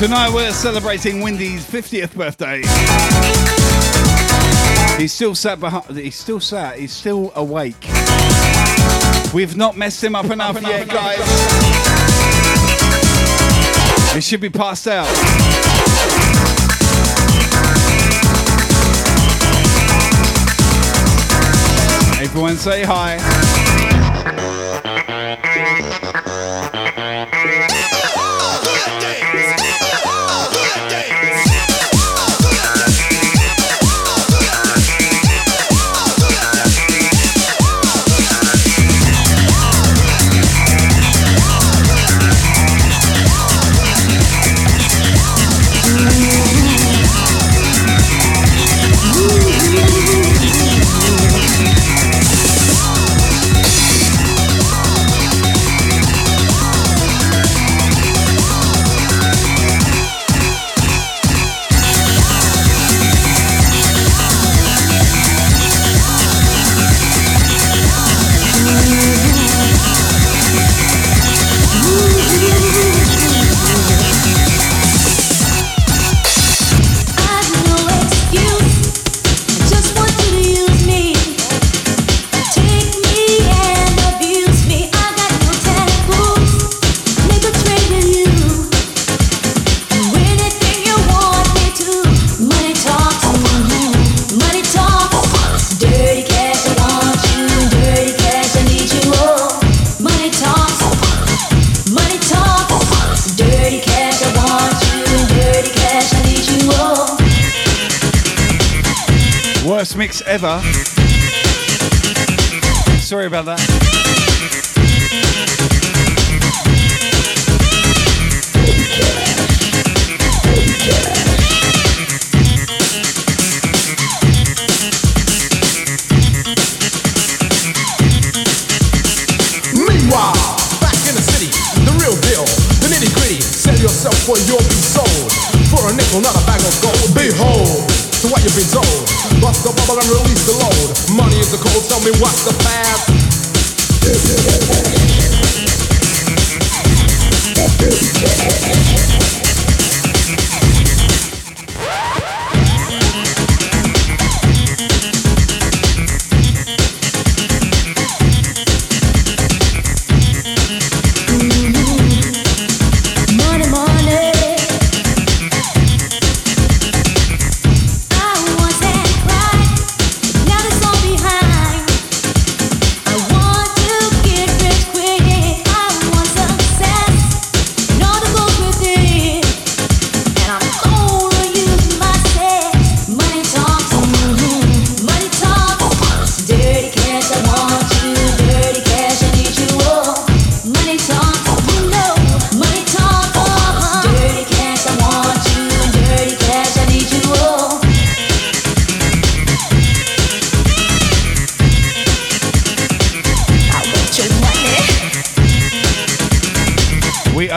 Tonight we're celebrating Wendy's fiftieth birthday. He's still sat behind, he's still sat, he's still awake. We've not messed him up enough up yet, up guys. Up. He should be passed out. Everyone say hi. Best mix ever. Sorry about that. Yourself for you'll be sold for a nickel, not a bag of gold. Behold to what you've been told. Bust the bubble and release the load. Money is the cold, tell me what's the path.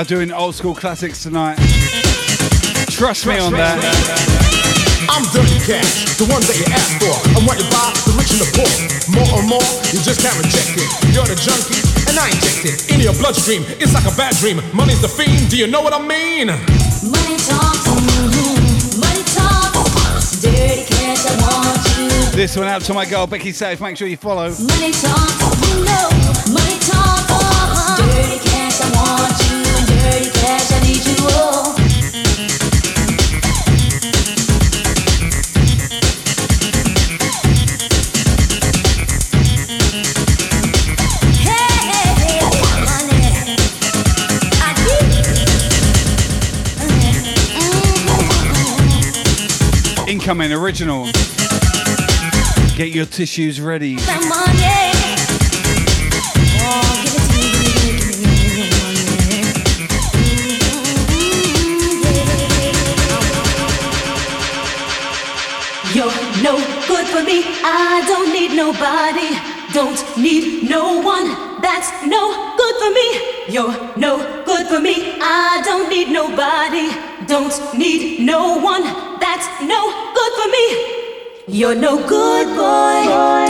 Doing old school classics tonight. Trust, Trust me on me. That. I'm dirty cash, the ones that you ask for. I want you buy the rich and the poor. More and more, you just can't reject it. You're the junkie, and I inject it in your bloodstream. It's like a bad dream. Money's the fiend. Do you know what I mean? Money talks. Mm-hmm. Money talks. Dirty cash, I want you. This one out to my girl Becky Safe. Make sure you follow. Money talks. No. Money talks. Uh-huh. Dirty cash, I want you. Dirty cash, I need you all. Hey, incoming original. Get your tissues ready. No good for me, I don't need nobody, don't need no one, that's no good for me. You're no good for me, I don't need nobody, don't need no one, that's no good for me. You're no good boy,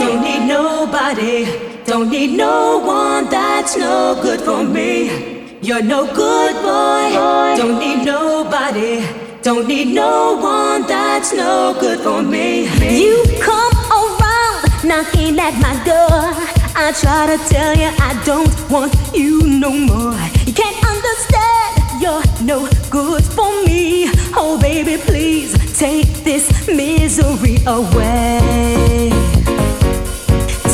don't need nobody, don't need no one, that's no good for me. You're no good boy, don't need nobody, don't need no one, that's no good for me. You come around knocking at my door. I try to tell you I don't want you no more. You can't understand, you're no good for me. Oh baby, please take this misery away.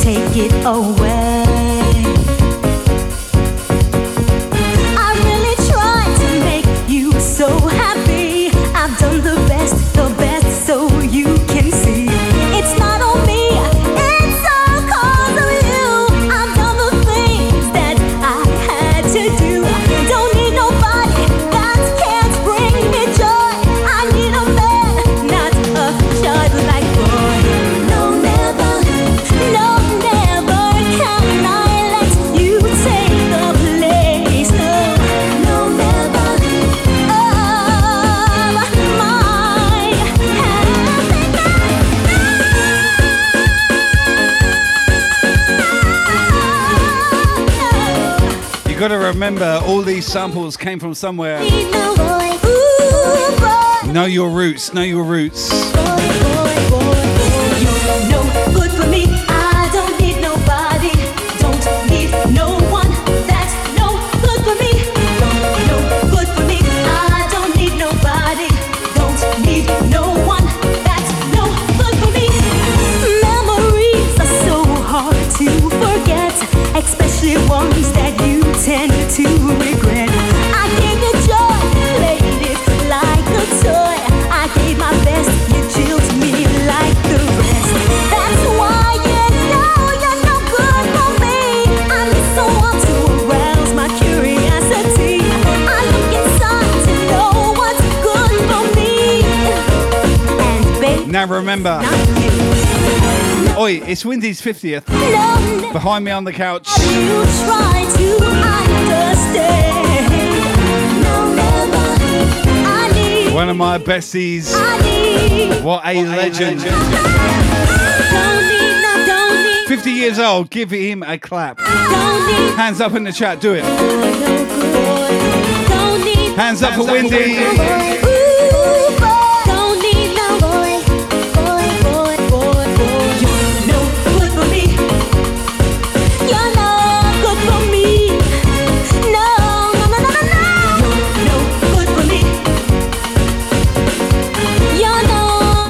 Take it away. I really try to make you so happy. I've done the best, the best, so you can see. It's not on me, it's all cause of you. I've done the things that I had to do. Don't need nobody that can't bring me joy. I need a man, not a shot like boy. No, never, no, never can I let you take the place of no, never. You've got to remember, all these samples came from somewhere. No boy. Ooh, boy. Know your roots, know your roots. Boy, boy, boy, boy. You're no good for me. I don't need nobody. Don't need no one. That's no good for me. You're no good for me. I don't need nobody. Don't need no one. That's no good for me. Memories are so hard to forget, especially ones that you tend to regret. I gave you joy, played it like a toy. I gave my best, you chilled me like now remember. Oi, it's Wendy's fiftieth. Behind me on the couch. You try to understand. One of my besties. What a legend. fifty years old, give him a clap. Hands up in the chat, do it. Hands up for Wendy.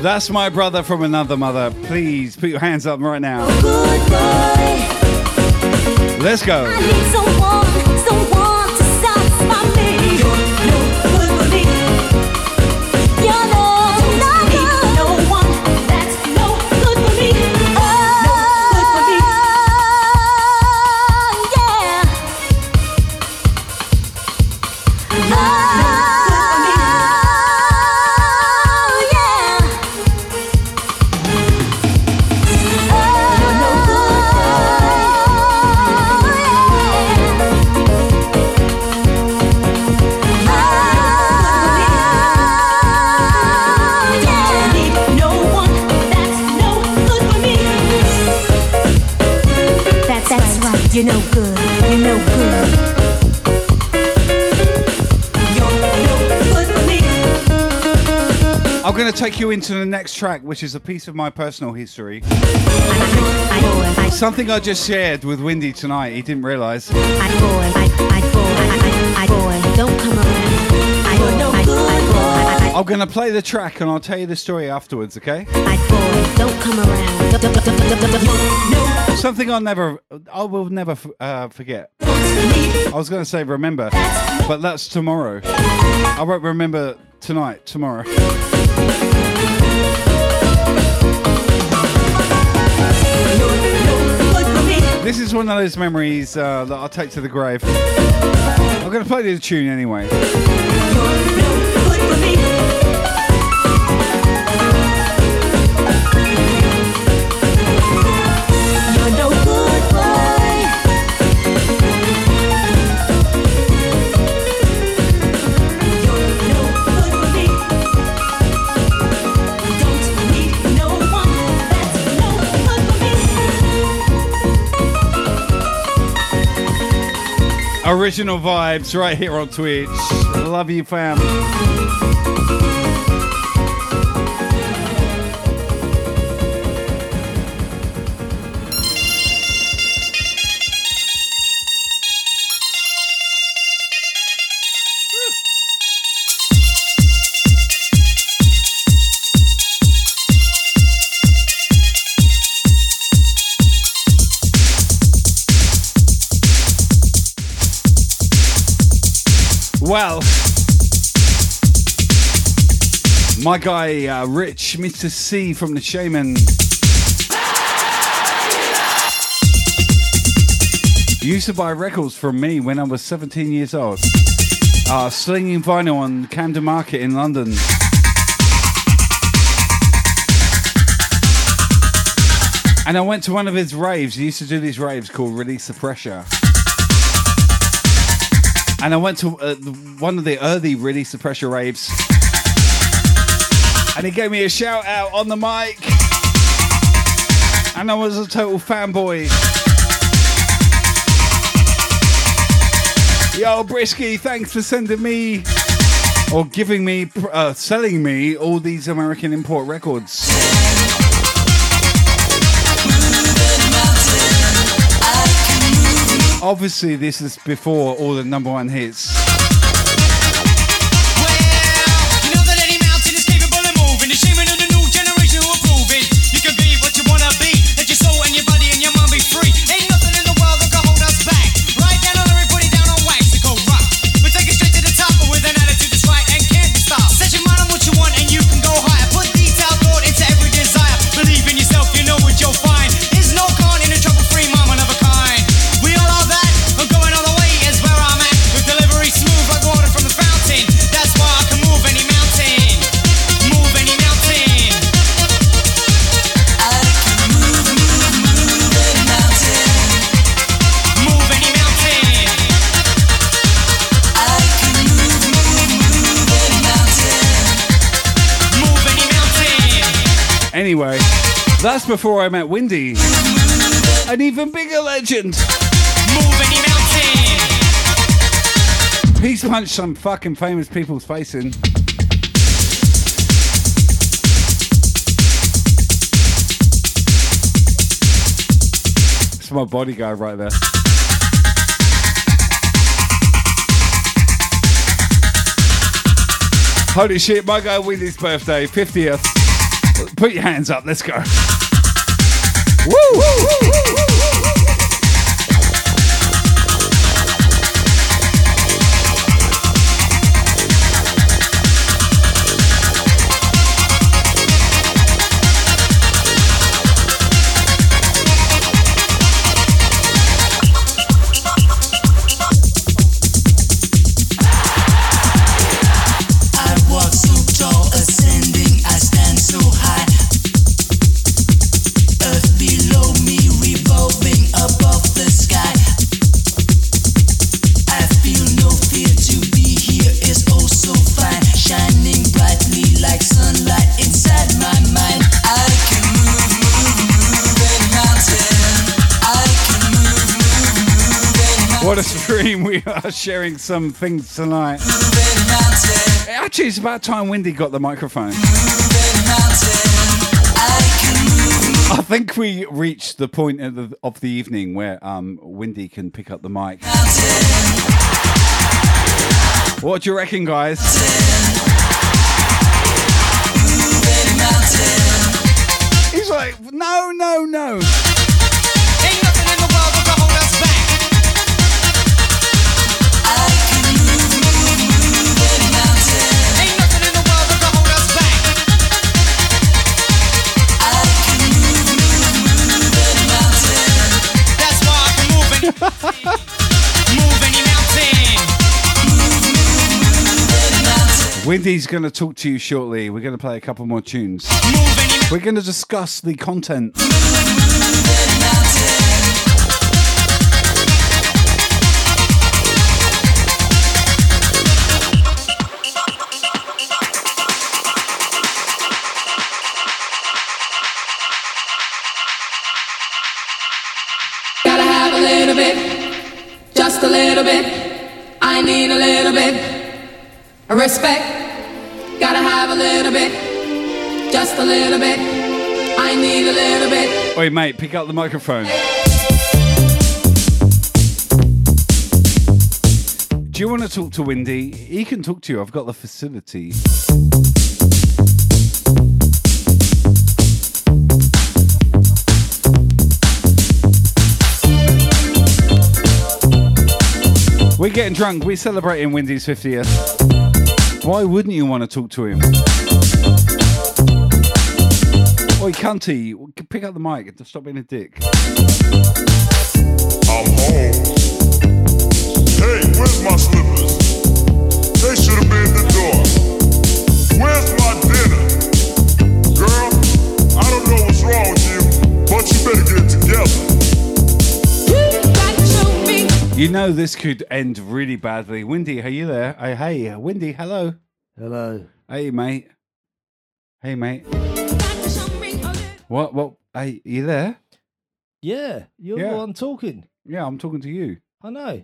That's my brother from another mother. Please put your hands up right now. Let's go. I need someone, someone to satisfy me. You're no good for me. You're no, no good. No one that's no good for me. Oh, no good for me. Yeah. No, oh, good for me. You're no good, you're no good. You're no good for me. I'm going to take you into the next track, which is a piece of my personal history. Something I just shared with Wendy tonight, he didn't realise. I boy, I boy, I boy, don't come around. I'm going to play the track and I'll tell you the story afterwards, okay? I boy, don't come around. Something I'll never, I will never uh, forget. I was going to say remember, but that's tomorrow. I won't remember tonight, tomorrow. This is one of those memories uh, that I'll take to the grave. I'm going to play the tune anyway. Original vibes right here on Twitch. Love you, fam. Well, my guy uh, Rich, Mister C from The Shaman. Used to buy records from me when I was seventeen years old. Uh, slinging vinyl on Camden Market in London. And I went to one of his raves. He used to do these raves called Release the Pressure. And I went to uh, one of the early Release the Pressure raves. And he gave me a shout out on the mic. And I was a total fanboy. Yo, Brisky, thanks for sending me, or giving me, uh, selling me all these American import records. Obviously, this is before all the number one hits. Well, you know that any mountain is capable of moving. The shaman of the new generation who are proving you can be what you want to be. Let your soul and your body and your mind be free. Ain't nothing in the world that can hold us back. Right down on the ring, put it down on wax, it go rock. We'll take it straight to the top, but with an attitude that's right and can't be stopped. Set your mind on what you want and you can go higher. Put detailed thought into every desire. Believe in yourself, you know what you'll find. There's no con in the trouble-free mama, another kind. We all are that, I'm going all the way is where I'm at. With delivery Anyway, that's before I met Wendy. An even bigger legend. Move any mountain. He's punched some fucking famous people's face in. It's my bodyguard right there. Holy shit, my guy Wendy's birthday, fiftieth. Put your hands up, let's go. Woo! Woo, woo, woo, woo, woo. What a stream. We are sharing some things tonight. Actually, it's about time Wendy got the microphone. I think we reached the point of the, of the evening where um, Wendy can pick up the mic. What do you reckon, guys? He's like, no, no, no. Wendy's going to talk to you shortly. We're going to play a couple more tunes. We're going to discuss the content. Gotta have a little bit, just a little bit. I need a little bit. Respect, gotta have a little bit, just a little bit, I need a little bit. Oi mate, pick up the microphone. Do you want to talk to Wendy? He can talk to you, I've got the facility. We're getting drunk, we're celebrating Wendy's fiftieth. Why wouldn't you want to talk to him? Oi, cunty, pick up the mic and stop being a dick. I'm home. Hey, where's my slippers? They should have been at the door. Where's my dinner? Girl, I don't know what's wrong with you, but you better get it together. You got to be. You know this could end really badly. Wendy, are you there? Oh, hey, Wendy, hello. Hello. Hey, mate. Hey, mate. What? What? Hey, you there? Yeah, you're yeah. the one talking. Yeah, I'm talking to you. I know.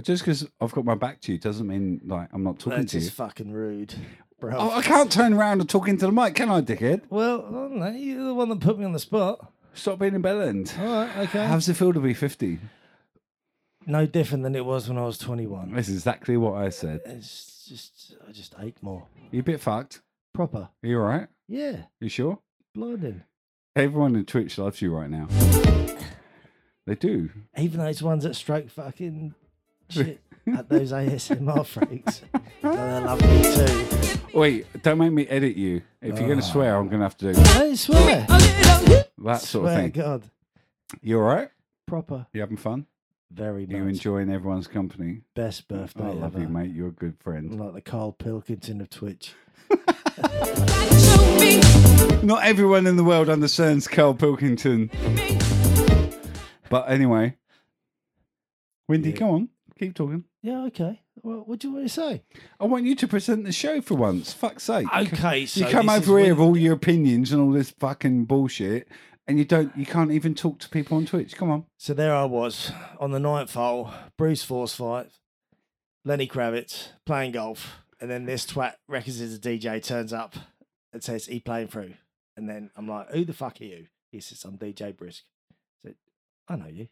Just because I've got my back to you doesn't mean like I'm not talking That's to you. That's just fucking rude, bro. Oh, I can't turn around and talk into the mic, can I, dickhead? Well, I don't know. You're the one that put me on the spot. Stop being embedded. All right, okay. How's it feel to be fifty? No different than it was when I was twenty-one. That's exactly what I said. It's just, I just ache more. You a bit fucked? Proper. Are you all right? Yeah. You sure? Blinding. Everyone in Twitch loves you right now. They do. Even those ones that stroke fucking shit at those A S M R freaks. Oh, they love me too. Wait, don't make me edit you. If oh. you're going to swear, I'm going to have to do it. Don't swear. That sort swear of thing. God. You all right? Proper. You having fun? Very much. You enjoying everyone's company? Best birthday ever. I love ever. you, mate. You're a good friend. Like the Carl Pilkington of Twitch. Not everyone in the world understands Carl Pilkington. But anyway. Wendy, yeah. Come on. Keep talking. Yeah, okay. Well, what do you want to say? I want you to present the show for once. Fuck's sake. Okay, so you come over here with all your opinions and all this fucking bullshit, and you don't, you can't even talk to people on Twitch. Come on. So there I was on the ninth hole, Bruce Forsyth, Lenny Kravitz playing golf, and then this twat reckons as a D J turns up and says he playing through, and then I'm like, who the fuck are you? He says, I'm D J Brisk. I said, I know you.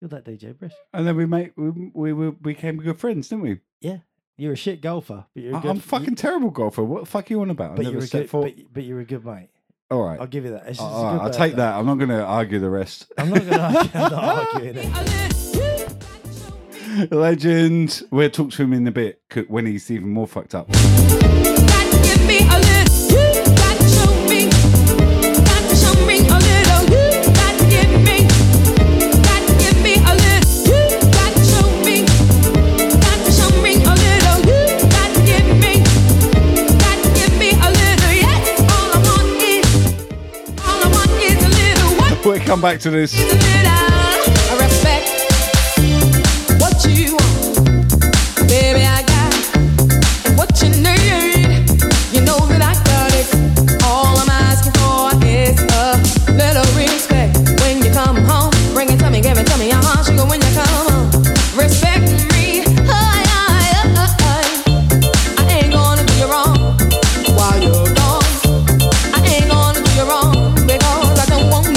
You're that D J Brisk. And then we made we we, we became good friends, didn't we? Yeah. You're a shit golfer, but you're a good, I'm a fucking you, terrible golfer. What the fuck are you on about? I but, never you're good, but, but you're a good mate. All right. I'll give you that. It's, oh, it's all right. I'll take that. I'm not going to argue the rest. I'm not going to argue it. Legend. We'll talk to him in a bit when he's even more fucked up. We'll come back to this. I respect what you want. Baby, I got what you need. You know that I got it. All I'm asking for is a little respect. When you come home, bring it to me, give it to me. I want sugar when you come home. Respect me. I, I, I, I ain't gonna do you wrong while you're gone. I ain't gonna do you wrong because I don't want no.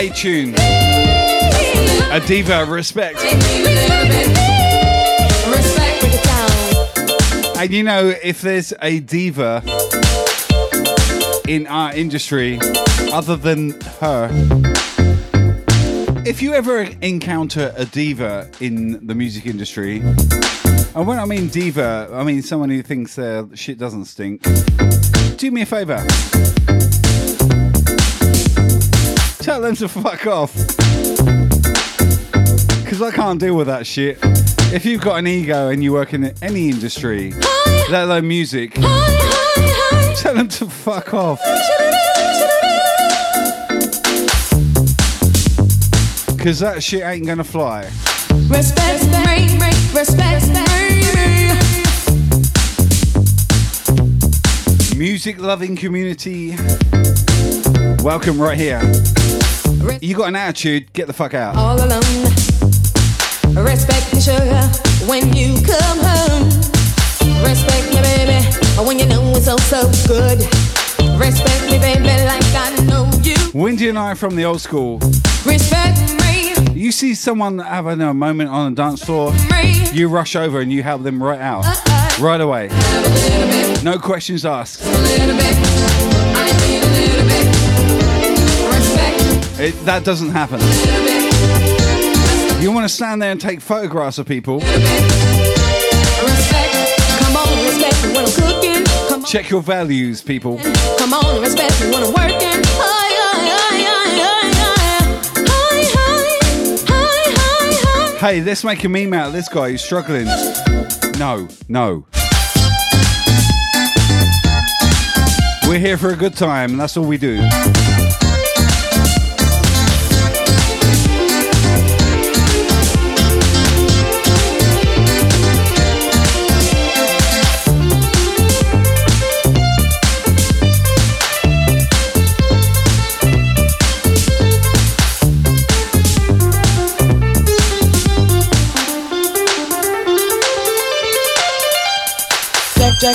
A tune, a diva, respect. And you know, if there's a diva in our industry, other than her, if you ever encounter a diva in the music industry, and when I mean diva, I mean someone who thinks their shit doesn't stink, do me a favour. Tell them to fuck off, because I can't deal with that shit. If you've got an ego and you work in any industry, hi, let alone music, hi, hi, hi. Tell them to fuck off, because that shit ain't gonna fly. Respect, respect, respect, music loving community, welcome right here. You got an attitude, get the fuck out. All alone. Respect me, sugar, when you come home. Respect me, baby, when you know it's all so good. Respect me, baby, like I know you. Wendy and I are from the old school. Respect me. You see someone having a moment on a dance floor, me. You rush over and you help them right out. Uh-uh. Right away. No questions asked. A little bit. I need a little bit. It, that doesn't happen. You want to stand there and take photographs of people. Check your values, people. Come on, respect me when I'm working. Hey, let's make a meme out of this guy who's struggling. No, no. We're here for a good time, and that's all we do. jack,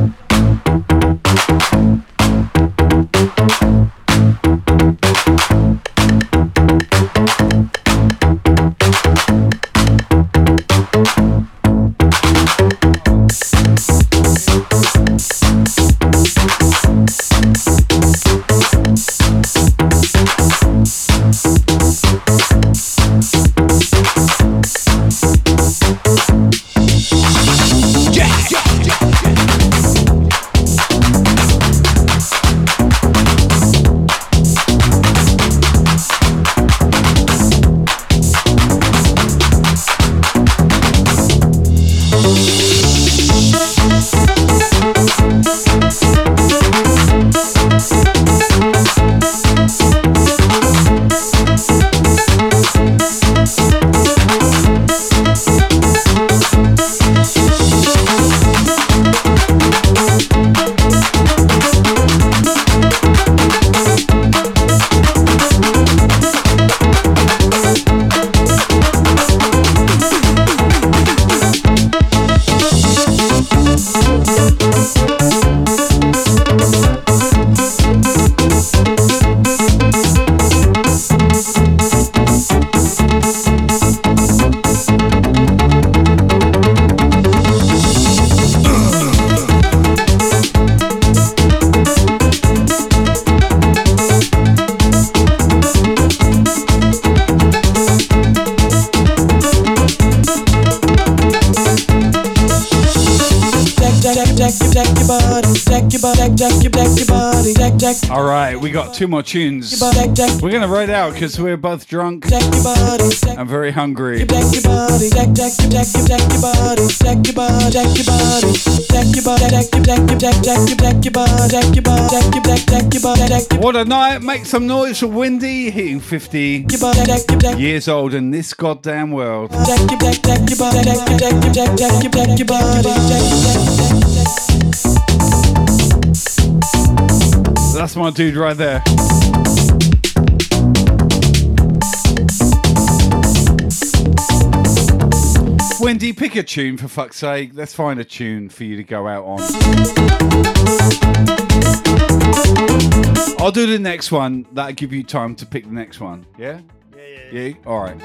All right, we got two more tunes. We're gonna ride out because we're both drunk. I'm very hungry. What a night! Make some noise for Wendy, hitting fifty years old in this goddamn world. That's my dude right there. Wendy, pick a tune for fuck's sake. Let's find a tune for you to go out on. I'll do the next one. That'll give you time to pick the next one. Yeah? Yeah, yeah, yeah. Yeah? All right.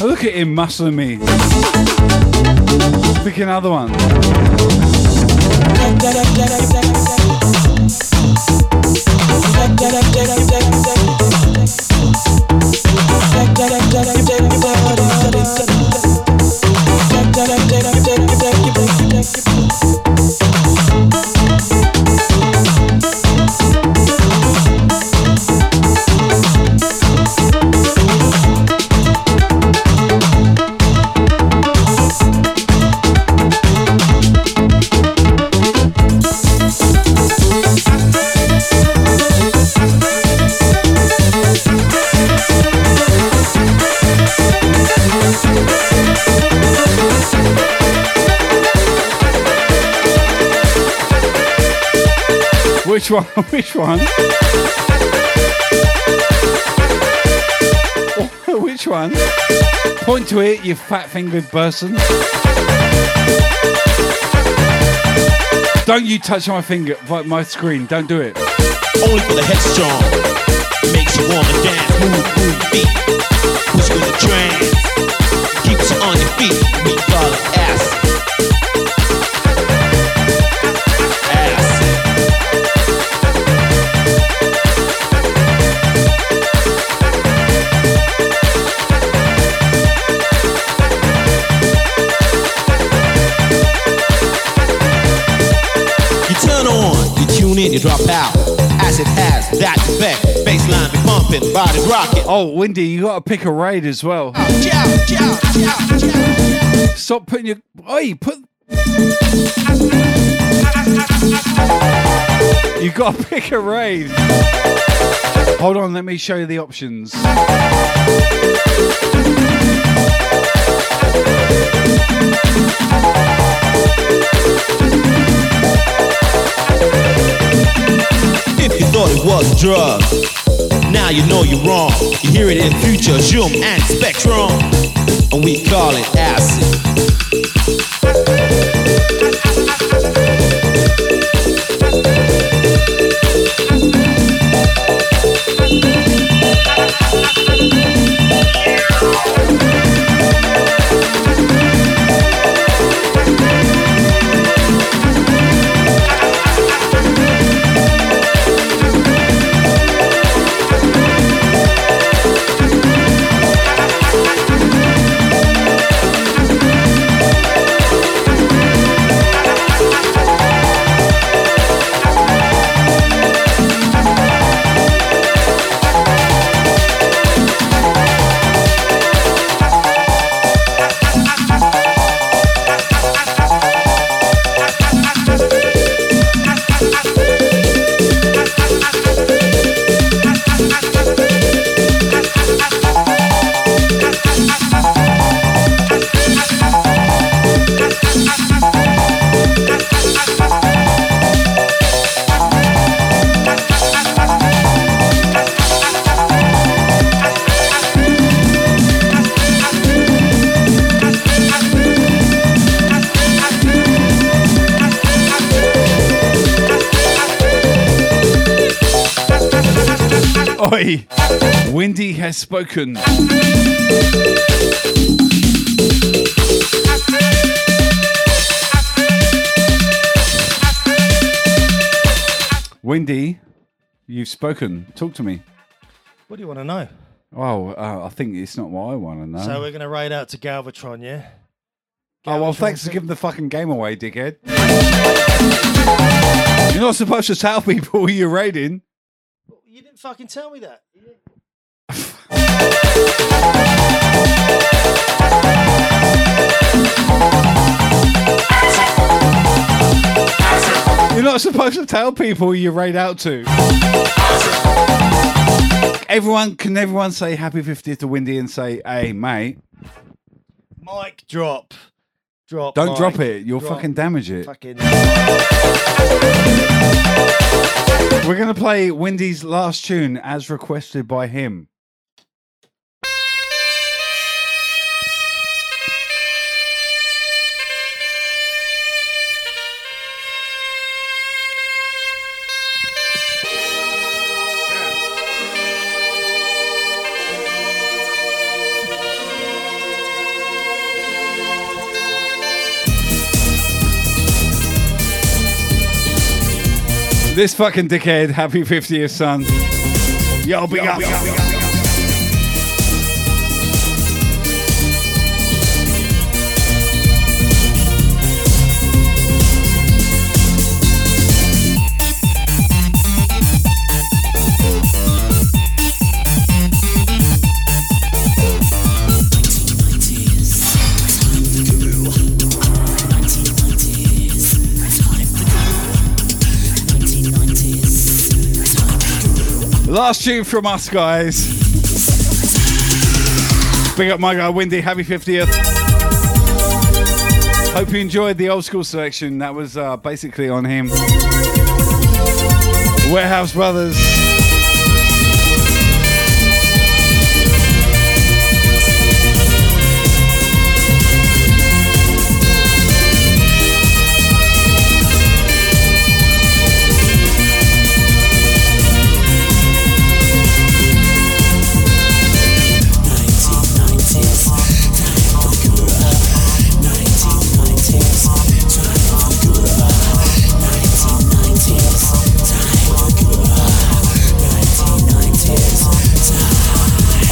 Look at him muscling me. Pick another one. Which one? Which one? Which one? Point to it, you fat-fingered person. Don't you touch my finger, my screen. Don't do it. Only for the headstrong. Makes you warm and down. Move, move, beat. Push you in the trance. Keeps you on your feet. We call it ass. yes, it has that effect. Baseline be pumping, body's rocking. Oh, Wendy, you got to pick a raid as well. Stop putting your... Oi, put... You got to pick a raid. Hold on, let me show you the options. If you thought it was drugs, now you know you're wrong. You hear it in Future, Zoom, and Spectrum, and we call it acid. Oi, Wendy has spoken. Wendy, you've spoken. Talk to me. What do you want to know? Oh, uh, I think it's not what I want to know. So we're going to raid out to Galvatron, yeah? Galvatron. Oh, well, thanks for giving the fucking game away, dickhead. You're not supposed to tell people who you're raiding. You didn't fucking tell me that. You're not supposed to tell people you raid out to. Everyone, can everyone say happy fiftieth to Wendy and say, hey, mate. Mic drop. Drop. Don't mic. Drop it. You'll drop. Fucking damage it. Fucking... We're going to play Wendy's last tune as requested by him. This fucking dickhead, happy fiftieth, son. Yo, big up. Last tune from us, guys. Big up my guy Wendy, happy fiftieth. Hope you enjoyed the old school selection. That was uh, basically on him. Warehouse Brothers.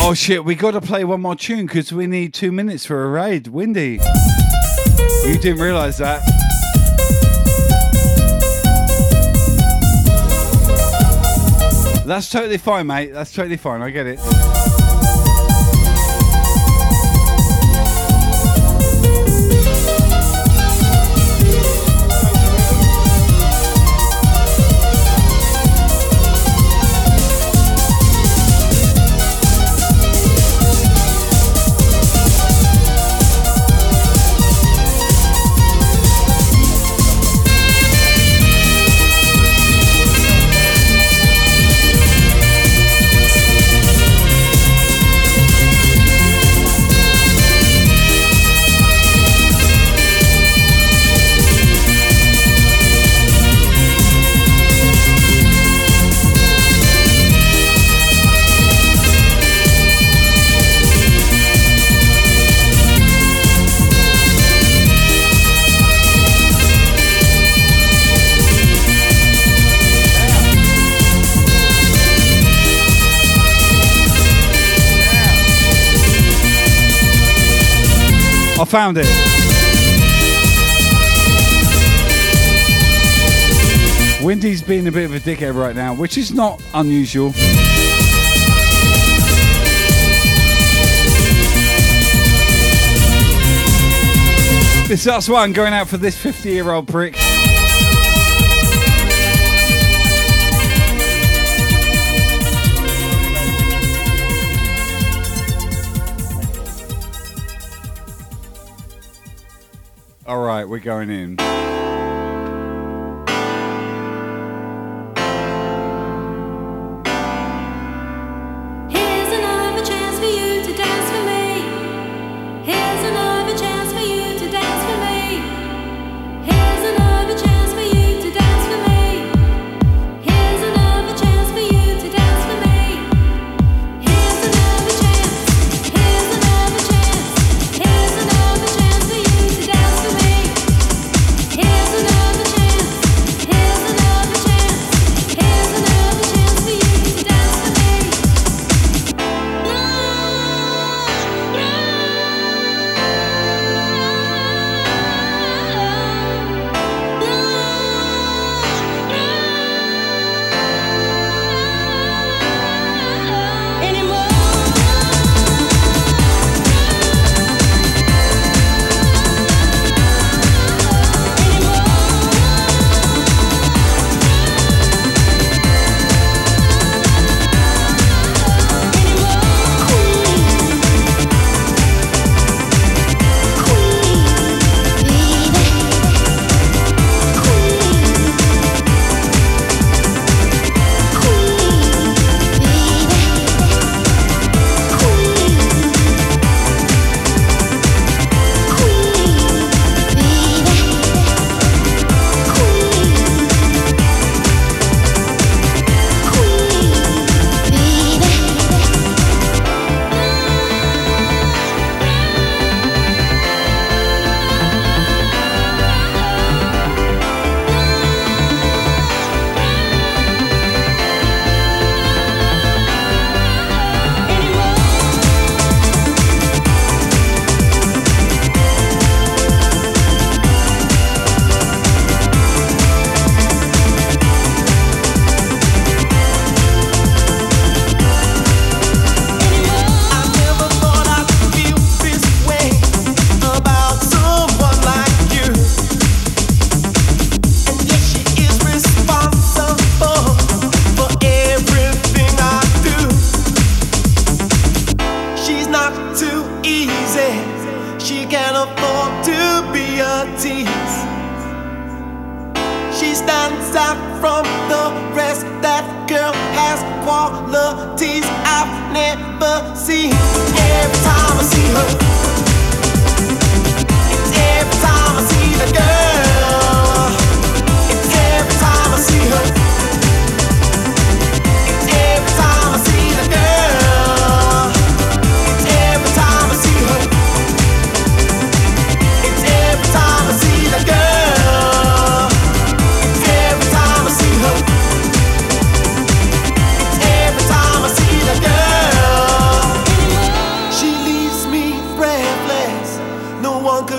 Oh shit, we gotta play one more tune because we need two minutes for a raid. Wendy, you didn't realise that. That's totally fine, mate. That's totally fine. I get it. I found it. Wendy's being a bit of a dickhead right now, which is not unusual. This last one going out for this fifty-year-old prick. All right, we're going in.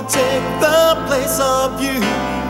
Take the place of you.